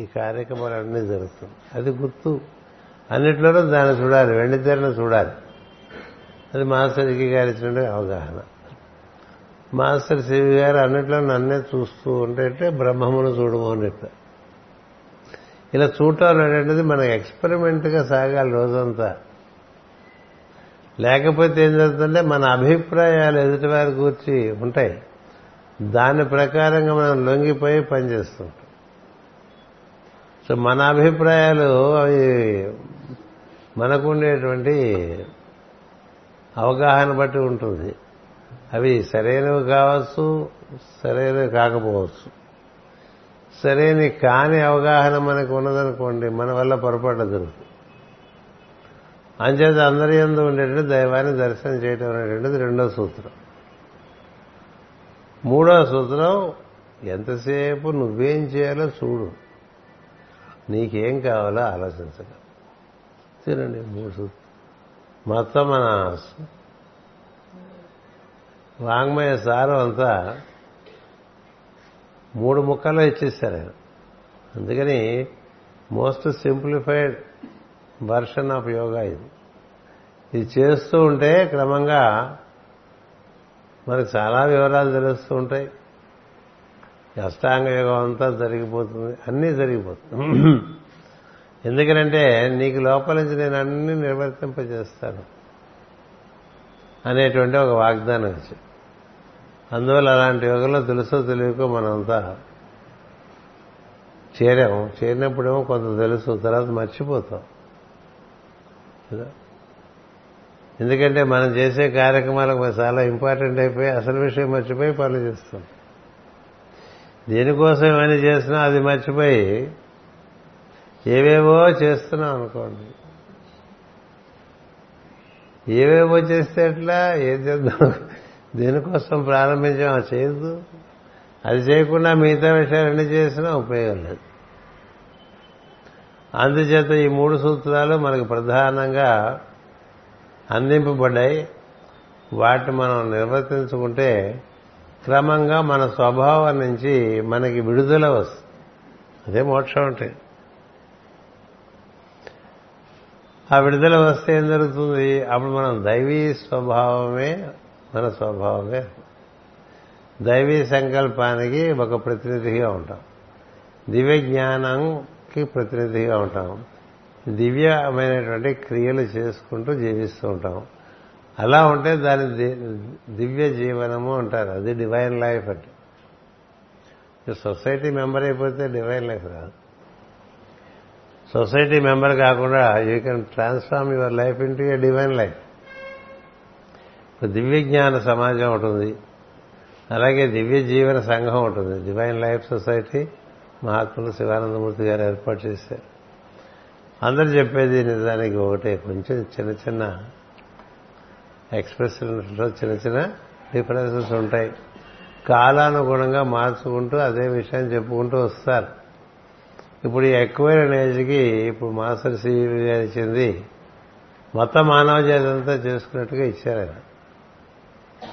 ఈ కార్యక్రమాలన్నీ జరుగుతుంది. అది గుర్తు. అన్నిట్లోనూ దాన్ని చూడాలి, వెండి తెరను చూడాలి. అది మాస్టర్కి గారు ఇచ్చిన అవగాహన. మాస్టర్ శివి గారు అన్నిట్లో నన్నే చూస్తూ ఉంటే బ్రహ్మమును చూడము అని చెప్పారు. ఇలా చూడటం అనేటువంటిది మనకు ఎక్స్పెరిమెంట్గా సాగాలి రోజంతా. లేకపోతే ఏం జరుగుతుందంటే మన అభిప్రాయాలు ఎదుటి వారి గురించి ఉంటాయి, దాని ప్రకారంగా మనం లొంగిపోయి పనిచేస్తుంటాం. సో మన అభిప్రాయాలు అవి మనకుండేటువంటి అవగాహన బట్టి ఉంటుంది. అవి సరైనవి కావచ్చు, సరైనవి కాకపోవచ్చు. సరైన కాని అవగాహన మనకు ఉన్నదనుకోండి, మన వల్ల పొరపాటు జరుగుతుంది. అంచేత అందరి యందు ఉండేటువంటి దైవాన్ని దర్శనం చేయడం అనేటువంటిది రెండో సూత్రం. మూడో సూత్రం, ఎంతసేపు నువ్వేం చేయాలో చూడు, నీకేం కావాలో ఆలోచించక. చూడండి, మూడు సూత్రం మొత్తం మన వాంగ్మయ సారం అంతా మూడు ముక్కల్లో ఇచ్చేస్తారు ఆయన. అందుకని most simplified version of yoga ఇది. ఇది చేస్తూ ఉంటే క్రమంగా మనకు చాలా వివరాలు తెలుస్తూ ఉంటాయి. అష్టాంగ యోగం అంతా జరిగిపోతుంది, అన్నీ జరిగిపోతుంది. ఎందుకనంటే నీకు లోపల నుంచి నేను అన్నీ నిర్వర్తింపజేస్తాను అనేటువంటి ఒక వాగ్దానం ఇచ్చి, అందువల్ల అలాంటి యోగంలో తెలుసో తెలియకో మనంతా చేరాము. చేరినప్పుడేమో కొంత తెలుసు, తర్వాత మర్చిపోతాం. ఎందుకంటే మనం చేసే కార్యక్రమాలకు చాలా ఇంపార్టెంట్ అయిపోయి అసలు విషయం మర్చిపోయి పనులు చేస్తాం. దేనికోసం ఏమైనా చేసినా అది మర్చిపోయి ఏవేవో చేస్తున్నాం అనుకోండి. ఏవేవో చేస్తే ఎట్లా? ఏం చేద్దాం, దేనికోసం ప్రారంభించాం అది చేయదు. అది చేయకుండా మిగతా విషయాలన్నీ చేసినా ఉపయోగం లేదు. అందుచేత ఈ మూడు సూత్రాలు మనకు ప్రధానంగా అందింపబడ్డాయి. వాటిని మనం నిర్వర్తించుకుంటే క్రమంగా మన స్వభావం నుంచి మనకి విడుదల వస్తుంది. అదే మోక్షం అంటే. ఆ విడుదల వస్తే ఏం జరుగుతుంది? అప్పుడు మనం దైవీ స్వభావమే మన స్వభావమే, దైవీ సంకల్పానికి ఒక ప్రతినిధిగా ఉంటాం, దివ్య జ్ఞానంకి ప్రతినిధిగా ఉంటాం, దివ్యమైనటువంటి క్రియలు చేసుకుంటూ జీవిస్తూ ఉంటాం. అలా ఉంటే దాని దివ్య జీవనము అంటారు. అది డివైన్ లైఫ్ అంటే. సొసైటీ మెంబర్ అయిపోతే డివైన్ లైఫ్ రాదు. సొసైటీ మెంబర్ కాకుండా you can transform your life into a divine life. ఇప్పుడు దివ్య జ్ఞాన సమాజం ఉంటుంది, అలాగే దివ్య జీవన సంఘం ఉంటుంది. డివైన్ లైఫ్ సొసైటీ మహాత్ములు శివానందమూర్తి గారు ఏర్పాటు చేశారు. అందరు చెప్పేది నిజానికి ఒకటే, కొంచెం చిన్న చిన్న ఎక్స్ప్రెషన్లో చిన్న చిన్న డిఫరెన్సెస్ ఉంటాయి. కాలానుగుణంగా మార్చుకుంటూ అదే విషయాన్ని చెప్పుకుంటూ వస్తారు. ఇప్పుడు ఈ అక్వైర్డ్ ఏజ్కి ఇప్పుడు మాస్టర్ సివి గారు ఇచ్చింది మొత్తం మానవ జాతి అంతా చేసుకున్నట్టుగా ఇచ్చారు ఆయన.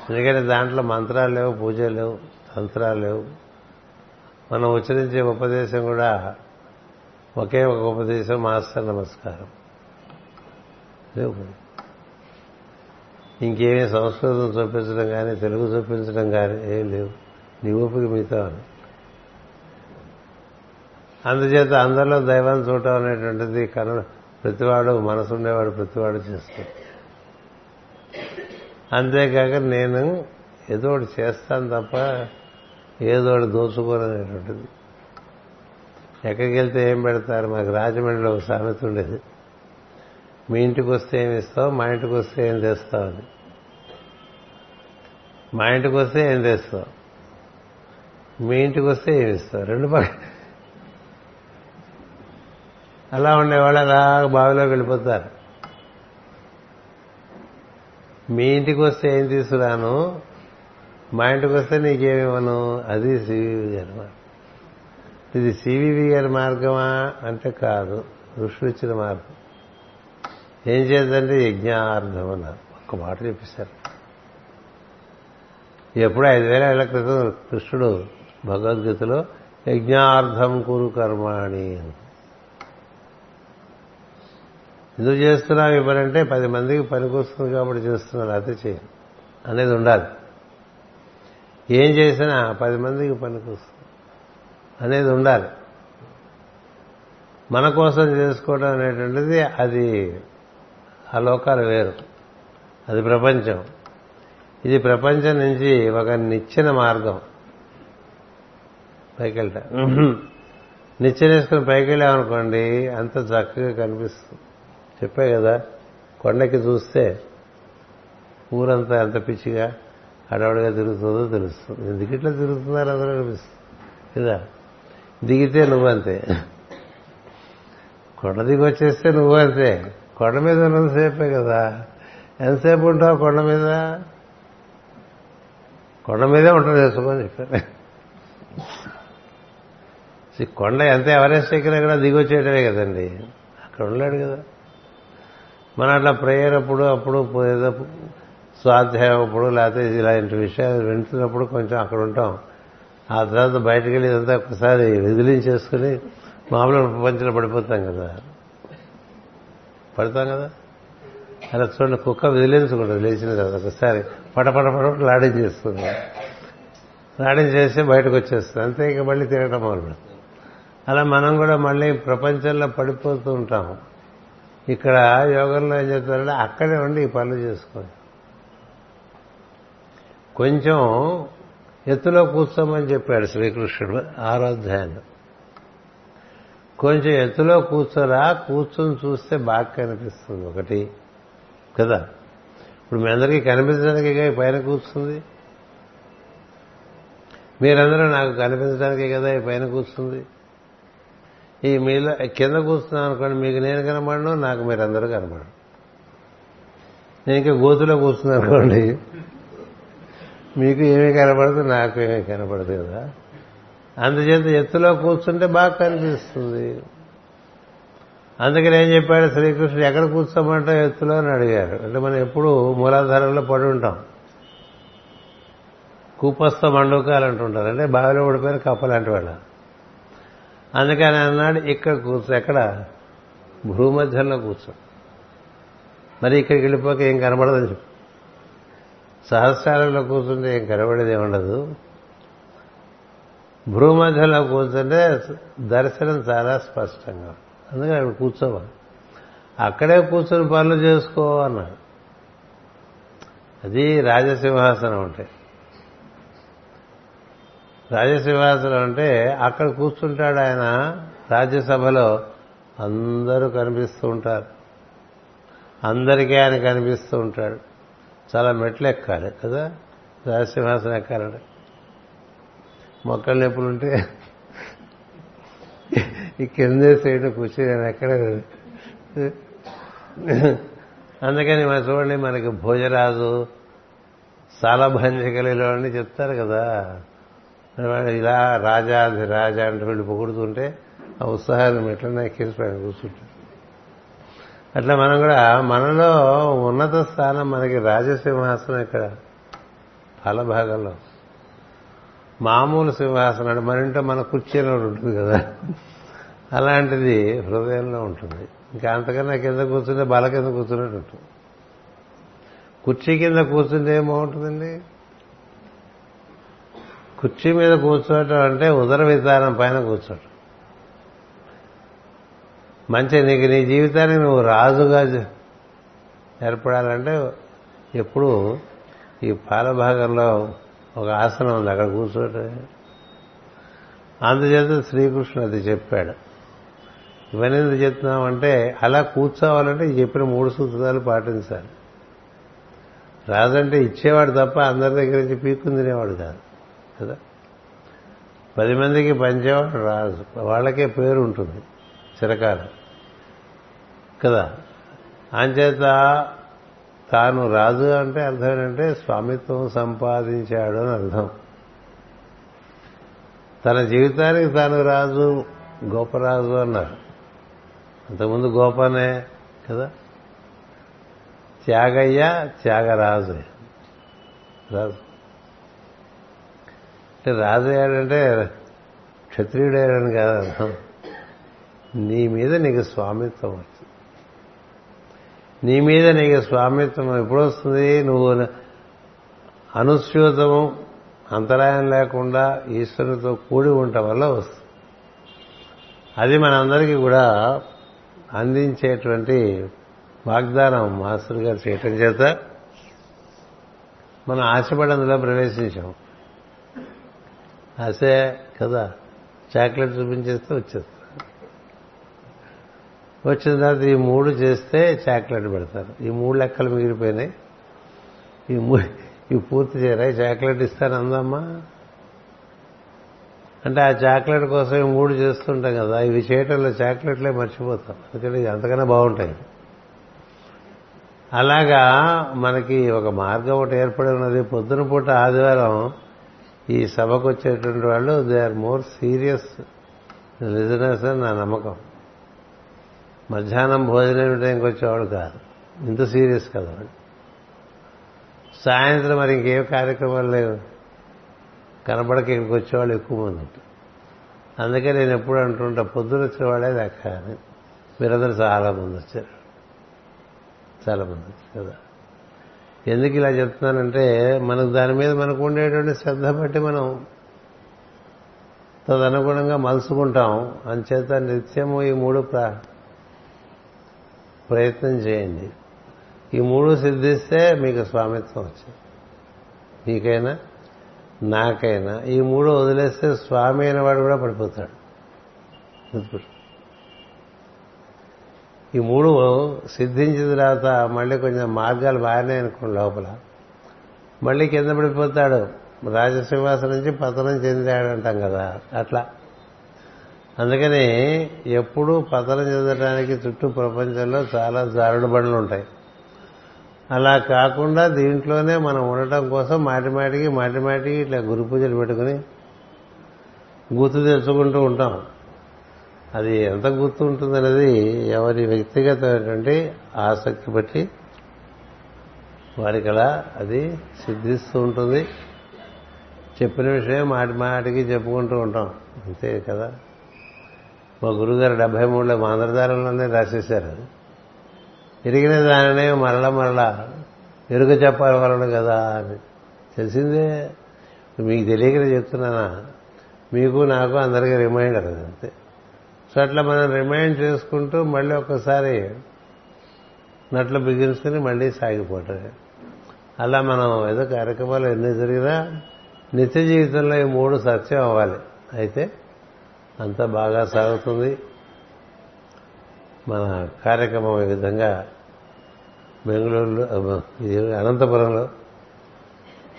ఎందుకంటే దాంట్లో మంత్రాలు లేవు, పూజలు లేవు, తంత్రాలు లేవు. మనం ఉచ్చరించే ఉపదేశం కూడా ఒకే ఒక ఉపదేశం, మాస్టర్ నమస్కారం. ఇంకేమీ సంస్కృతం చూపించడం కానీ తెలుగు చూపించడం కానీ ఏం లేవు. నీ ఊపికి మిగతా. అందుచేత అందరిలో దైవాన్ని చూడటం అనేటువంటిది కనుడు ప్రతివాడు, మనసుండేవాడు ప్రతివాడు చేస్తాడు. అంతేకాక నేను ఏదో ఒకటి చేస్తాను తప్ప ఏదో ఒకటి దోచుకోననేటువంటిది. ఎక్కడికి వెళ్తే ఏం పెడతారు? మాకు రాజమండ్రిలో ఒక సామెత ఉండేది, మీ ఇంటికి వస్తే ఏమి ఇస్తావు, మా ఇంటికి వస్తే ఏం తెస్తావు అని. మా ఇంటికి వస్తే ఏం తెస్తావు, మీ ఇంటికి వస్తే ఏమి ఇస్తావు, రెండు పక్క అలా ఉండేవాళ్ళు అలా బావిలోకి వెళ్ళిపోతారు. మీ ఇంటికి వస్తే ఏం తీసుకురాను, మా ఇంటికి వస్తే నీకేమివ్వను. అది సివివి గారి మార్గం. ఇది సివివి గారి మార్గమా అంటే కాదు, ఋషులు ఇచ్చిన మార్గం. ఏం చేద్దంటే యజ్ఞార్థం అన్నారు. ఒక్క మాట చెప్పేశారు. ఎప్పుడు 5,000 ఏళ్ల క్రితం కృష్ణుడు భగవద్గీతలో యజ్ఞార్థం కురు కర్మాణి అని. ఎందుకు చేస్తున్నావు ఇవ్వనంటే 10 మందికి పనికొస్తుంది కాబట్టి చేస్తున్నాను, అదే చేయను అనేది ఉండాలి. ఏం చేసినా 10 మందికి పనికొస్తుంది అనేది ఉండాలి. మన కోసం చేసుకోవడం అనేటువంటిది అది ఆ లోకాలు వేరు, అది ప్రపంచం. ఇది ప్రపంచం నుంచి ఒక నిచ్చెన మార్గం పైకి వెళ్తా. నిచ్చెనేసుకుని పైకి వెళ్ళామనుకోండి అంత చక్కగా కనిపిస్తుంది. చెప్పే కదా, కొండకి చూస్తే ఊరంతా ఎంత పిచ్చిగా అడవుడిగా తిరుగుతుందో తెలుస్తుంది. ఎందుకు ఇట్లా తిరుగుతున్నారు అందరూ అనిపిస్తుంది కదా. దిగితే నువ్వంతే, కొండ దిగి వచ్చేస్తే నువ్వంతే. కొండ మీద ఉన్నంతసేపే కదా, ఎంతసేపు ఉంటావు కొండ మీద? కొండ మీదే ఉంటారు చేసుకోమని చెప్పారు. కొండ ఎంత ఎవరెస్ట్ ఎక్కినా కూడా దిగొచ్చేయటమే కదండి, అక్కడ ఉండలేడు కదా. మనం అట్లా ప్రేయర్ అప్పుడు ఏదో స్వాధ్యాయం అప్పుడు లేకపోతే ఇలాంటి విషయాలు వింటున్నప్పుడు కొంచెం అక్కడ ఉంటాం. ఆ తర్వాత బయటకు వెళ్ళి ఇదంతా ఒకసారి విదిలించేసుకుని మామూలు ప్రపంచంలో పడిపోతాం కదా, పడతాం కదా. అలా చూడండి, కుక్క విదిలించకూడదు, లేచిన కదా ఒకసారి పటపటపట లాడించేస్తుంది, లాడించేసి బయటకు వచ్చేస్తుంది అంతే. ఇక మళ్ళీ తిరగటం మొదలు. అలా మనం కూడా మళ్ళీ ప్రపంచంలో పడిపోతూ ఉంటాం. ఇక్కడ యోగంలో ఏం చెప్తారంటే అక్కడే ఉండి ఈ పనులు చేసుకోండి, కొంచెం ఎత్తులో కూర్చోమని చెప్పాడు శ్రీకృష్ణుడు 6వ అధ్యాయంలో. కొంచెం ఎత్తులో కూర్చోరా, కూర్చొని చూస్తే బాగా కనిపిస్తుంది ఒకటి కదా. ఇప్పుడు మీ అందరికీ కనిపించడానికే పైన కూర్చుంది, మీరందరూ నాకు కనిపించడానికే కదా ఈ పైన కూర్చుంది. ఈ మీలో కింద కూర్చున్నాం అనుకోండి, మీకు నేను కనబడను, నాకు మీరందరూ కనబడను. నేను ఇంకా గోతులో కూర్చున్నాను అనుకోండి, మీకు ఏమీ కనబడదు, నాకు ఏమీ కనబడదు కదా. అందుచేత ఎత్తులో కూర్చుంటే బాగా కనిపిస్తుంది. అందుకని ఏం చెప్పాడు శ్రీకృష్ణుడు, ఎక్కడ కూర్చోమంటే ఎత్తులో అని అడిగారు. అంటే మనం ఎప్పుడు మూలాధారంలో పడి ఉంటాం, కూపస్థ మండూకాలు అంటుంటారు, అంటే బావిలో ఓడిపోయిన కప్పలాంటి వాళ్ళ. అందుకని అన్నాడు ఇక్కడ కూర్చో, ఎక్కడ భూమధ్యంలో కూర్చో, మరి ఇక్కడికి వెళ్ళిపోక ఏం కనబడదని చెప్పి. సహస్రాలలో కూర్చుంటే ఏం కనబడేది ఉండదు, భూమధ్యంలో కూర్చుంటే దర్శనం చాలా స్పష్టంగా. అందుకని అక్కడ కూర్చోవాలి, అక్కడే కూర్చొని పనులు చేసుకో అన్నాడు. అది రాజసింహాసనం. అంటే రాజసింహాసనం అంటే అక్కడ కూర్చుంటాడు ఆయన. రాజ్యసభలో అందరూ కనిపిస్తూ ఉంటారు, అందరికీ ఆయన కనిపిస్తూ ఉంటాడు. చాలా మెట్లు ఎక్కాలి కదా రాజసింహాసనం ఎక్కాలంటే, మొక్కలు నొప్పులు ఉంటే ఈ కిందే సైడ్ కూర్చొని నేను ఎక్కడ. అందుకని మన చూడండి, మనకి భోజరాజు సాలభంజకలిలో అని చెప్తారు కదా, ఇలా రాజాది రాజా అంటే వీళ్ళు పొగుడుతుంటే ఆ ఉత్సాహాన్ని మెట్లనే ఎక్కేసి పైన కూర్చుంటారు. అట్లా మనం కూడా మనలో ఉన్నత స్థానం మనకి రాజసింహాసనం ఇక్కడ ఫలభాగంలో. మామూలు సింహాసనం అంటే మన ఇంట్లో మన కుర్చీలో ఉంటుంది కదా, అలాంటిది హృదయంలో ఉంటుంది. ఇంకా అంతకన్నా కింద కూర్చుంటే బల కింద కూర్చున్నట్టు ఉంటుంది. కుర్చీ కింద కూర్చుంటే ఏం బాగుంటుందండి? కుర్చీ మీద కూర్చోవటం అంటే ఉదర విధానం పైన కూర్చోవటం. మంచి నీకు నీ జీవితానికి నువ్వు రాజుగా ఏర్పడాలంటే ఎప్పుడు ఈ పాలభాగంలో ఒక ఆసనం ఉంది, అక్కడ కూర్చోవటం. అందుచేత శ్రీకృష్ణుడు అది చెప్పాడు. ఇవన్నీ ఎందుకు చెప్తున్నామంటే అలా కూర్చోవాలంటే చెప్పిన 3 సూత్రాలు పాటించాలి. రాజంటే ఇచ్చేవాడు తప్ప అందరి దగ్గర నుంచి పీక్కుని తినేవాడు కాదు కదా. 10 మందికి పంచేవాడు రాజు, వాళ్ళకే పేరు ఉంటుంది చిరకాలం కదా. అంచేత తాను రాజు అంటే అర్థం ఏంటంటే స్వామిత్వం సంపాదించాడు అని అర్థం. తన జీవితానికి తాను రాజు, గోపరాజు అన్నారు. అంతకుముందు గోపనే కదా, త్యాగయ్య త్యాగరాజు. రాజు అంటే రాజు అయ్యాడంటే క్షత్రియుడు అయ్యాడని కాదు అర్థం. నీ మీద నీకు స్వామిత్వం వచ్చింది, నీ మీద నీకు స్వామిత్వం ఎప్పుడు వస్తుంది? నువ్వు అనుస్యూతము అంతరాయం లేకుండా ఈశ్వరునితో కూడి ఉండటం వల్ల వస్తుంది. అది మనందరికీ కూడా అందించేటువంటి వాగ్దానం మాస్టర్ గారు చేయటం చేత మనం ఆశపడి అందులో ప్రవేశించాం. ఆశ కదా, చాక్లెట్ చూపించేస్తే వచ్చేస్తాం. వచ్చిన తర్వాత ఈ మూడు చేస్తే చాక్లెట్ పెడతారు. ఈ మూడు లెక్కలు మిగిలిపోయినాయి, ఇవి పూర్తి చేయరా, చాక్లెట్ ఇస్తాను అందమ్మా అంటే ఆ చాక్లెట్ కోసం ఈ మూడు చేస్తుంటాం కదా. ఇవి చేయటంలో చాక్లెట్లే మర్చిపోతాం, ఎందుకంటే ఇది అంతకన్నా బాగుంటాయి. అలాగా మనకి ఒక మార్గం ఒకటి ఏర్పడి ఉన్నది. పొద్దున పూట ఆదివారం ఈ సభకు వచ్చేటువంటి వాళ్ళు they are more serious listeners అని నా నమ్మకం. మధ్యాహ్నం భోజనం టైంకి వచ్చేవాడు కాదు, ఇంత సీరియస్ కదా వాడు. సాయంత్రం మరి ఇంకే కార్యక్రమాలు లేవు కనబడక ఇక్కడికి వచ్చేవాళ్ళు ఎక్కువ మంది ఉంటారు. అందుకే నేను ఎప్పుడు అంటుంటా, పొద్దున వచ్చేవాడే లెక్క అని. మీరందరూ చాలా మంది వచ్చారు కదా. ఎందుకు ఇలా చెప్తున్నానంటే మనకు దాని మీద మనకు ఉండేటువంటి శ్రద్ధ బట్టి మనం తదనుగుణంగా మలుసుకుంటాం. అంచేత నిత్యము ఈ మూడు ప్రయత్నం చేయండి. ఈ మూడు సిద్ధిస్తే మీకు స్వామిత్వం వచ్చింది. మీకైనా నాకైనా ఈ మూడు వదిలేస్తే స్వామి అయిన వాడు కూడా పడిపోతాడు. ఈ మూడు సిద్ధించిన తర్వాత మళ్ళీ కొంచెం మార్గాలు బాగానే అనుకోండి, లోపల మళ్ళీ కింద పడిపోతాడు. రాజసింహాసనం నుంచి పతనం చెందాడు అంటాం కదా, అట్లా. అందుకని ఎప్పుడూ పతనం చెందడానికి చుట్టూ ప్రపంచంలో చాలా జారుడు బండ్లు ఉంటాయి. అలా కాకుండా దీంట్లోనే మనం ఉండటం కోసం మాటిమాటికి ఇట్లా గురు పూజలు పెట్టుకుని గుర్తు తెచ్చుకుంటూ ఉంటాం. అది ఎంత గుర్తు ఉంటుందనేది ఎవరి వ్యక్తిగతమైనటువంటి ఆసక్తి బట్టి వారికి అలా అది సిద్ధిస్తూ ఉంటుంది. చెప్పిన విషయం మాటిమాటికి చెప్పుకుంటూ ఉంటాం, అంతే కదా. మా గురుగారు 73 మా అందరిదారంలోనే రాసేశారు, ఎరిగిన దానినే మరలా ఎరుక చెప్పగలను కదా అని. తెలిసిందే మీకు తెలియకనే చెప్తున్నానా, మీకు నాకు అందరికీ రిమైండర్ అది, అంతే. సో అట్లా మనం రిమైండ్ చేసుకుంటూ మళ్ళీ ఒక్కసారి నట్లు బిగించుకుని మళ్ళీ సాగిపోతాయి. అలా మనం ఏదో కార్యక్రమాలు ఎన్ని జరిగినా నిత్య జీవితంలో ఈ మూడు సత్యం అవ్వాలి, అయితే అంతా బాగా సాగుతుంది. మన కార్యక్రమం ఈ విధంగా బెంగళూరులో, అనంతపురంలో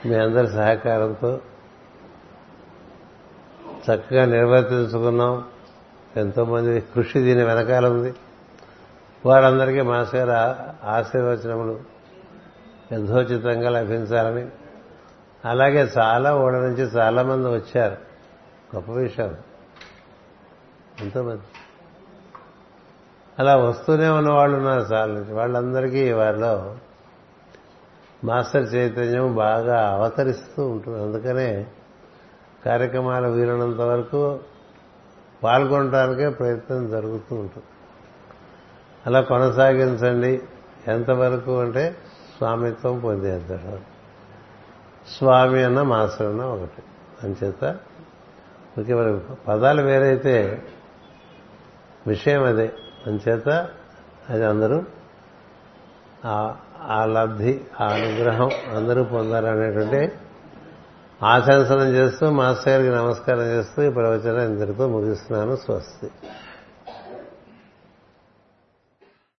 మీ అందరి సహకారంతో చక్కగా నిర్వర్తించుకున్నాం. ఎంతోమంది కృషి దీని వెనకాల ఉంది. వారందరికీ మాస్టర్ గారి ఆశీర్వచనములు యథోచితంగా లభించాలని. అలాగే చాలా ఓడ నుంచి చాలామంది వచ్చారు, గొప్ప విషయం. ఎంతోమంది అలా వస్తూనే ఉన్నవాళ్ళు ఉన్నారు చాలా నుంచి. వాళ్ళందరికీ వారిలో మాస్టర్ చైతన్యం బాగా అవతరిస్తూ ఉంటుంది. అందుకనే కార్యక్రమాలు వీలైనంత వరకు పాల్గొనడానికే ప్రయత్నం జరుగుతూ ఉంటుంది. అలా కొనసాగించండి. ఎంతవరకు అంటే స్వామిత్వం పొందేంత. స్వామి అన్న మాస్టర్ అన్న ఒకటి. అంచేత ఇంకే పదాలు వేరైతే విషయం అదే. అంచేత అది అందరూ ఆ లబ్ధి, ఆ అనుగ్రహం అందరూ పొందాలనేటువంటి ఆశాసనం చేస్తూ మాస్టర్ గారికి నమస్కారం చేస్తూ ఈ ప్రవచనం ఇంతటితో ముగిస్తున్నాను. స్వస్తి.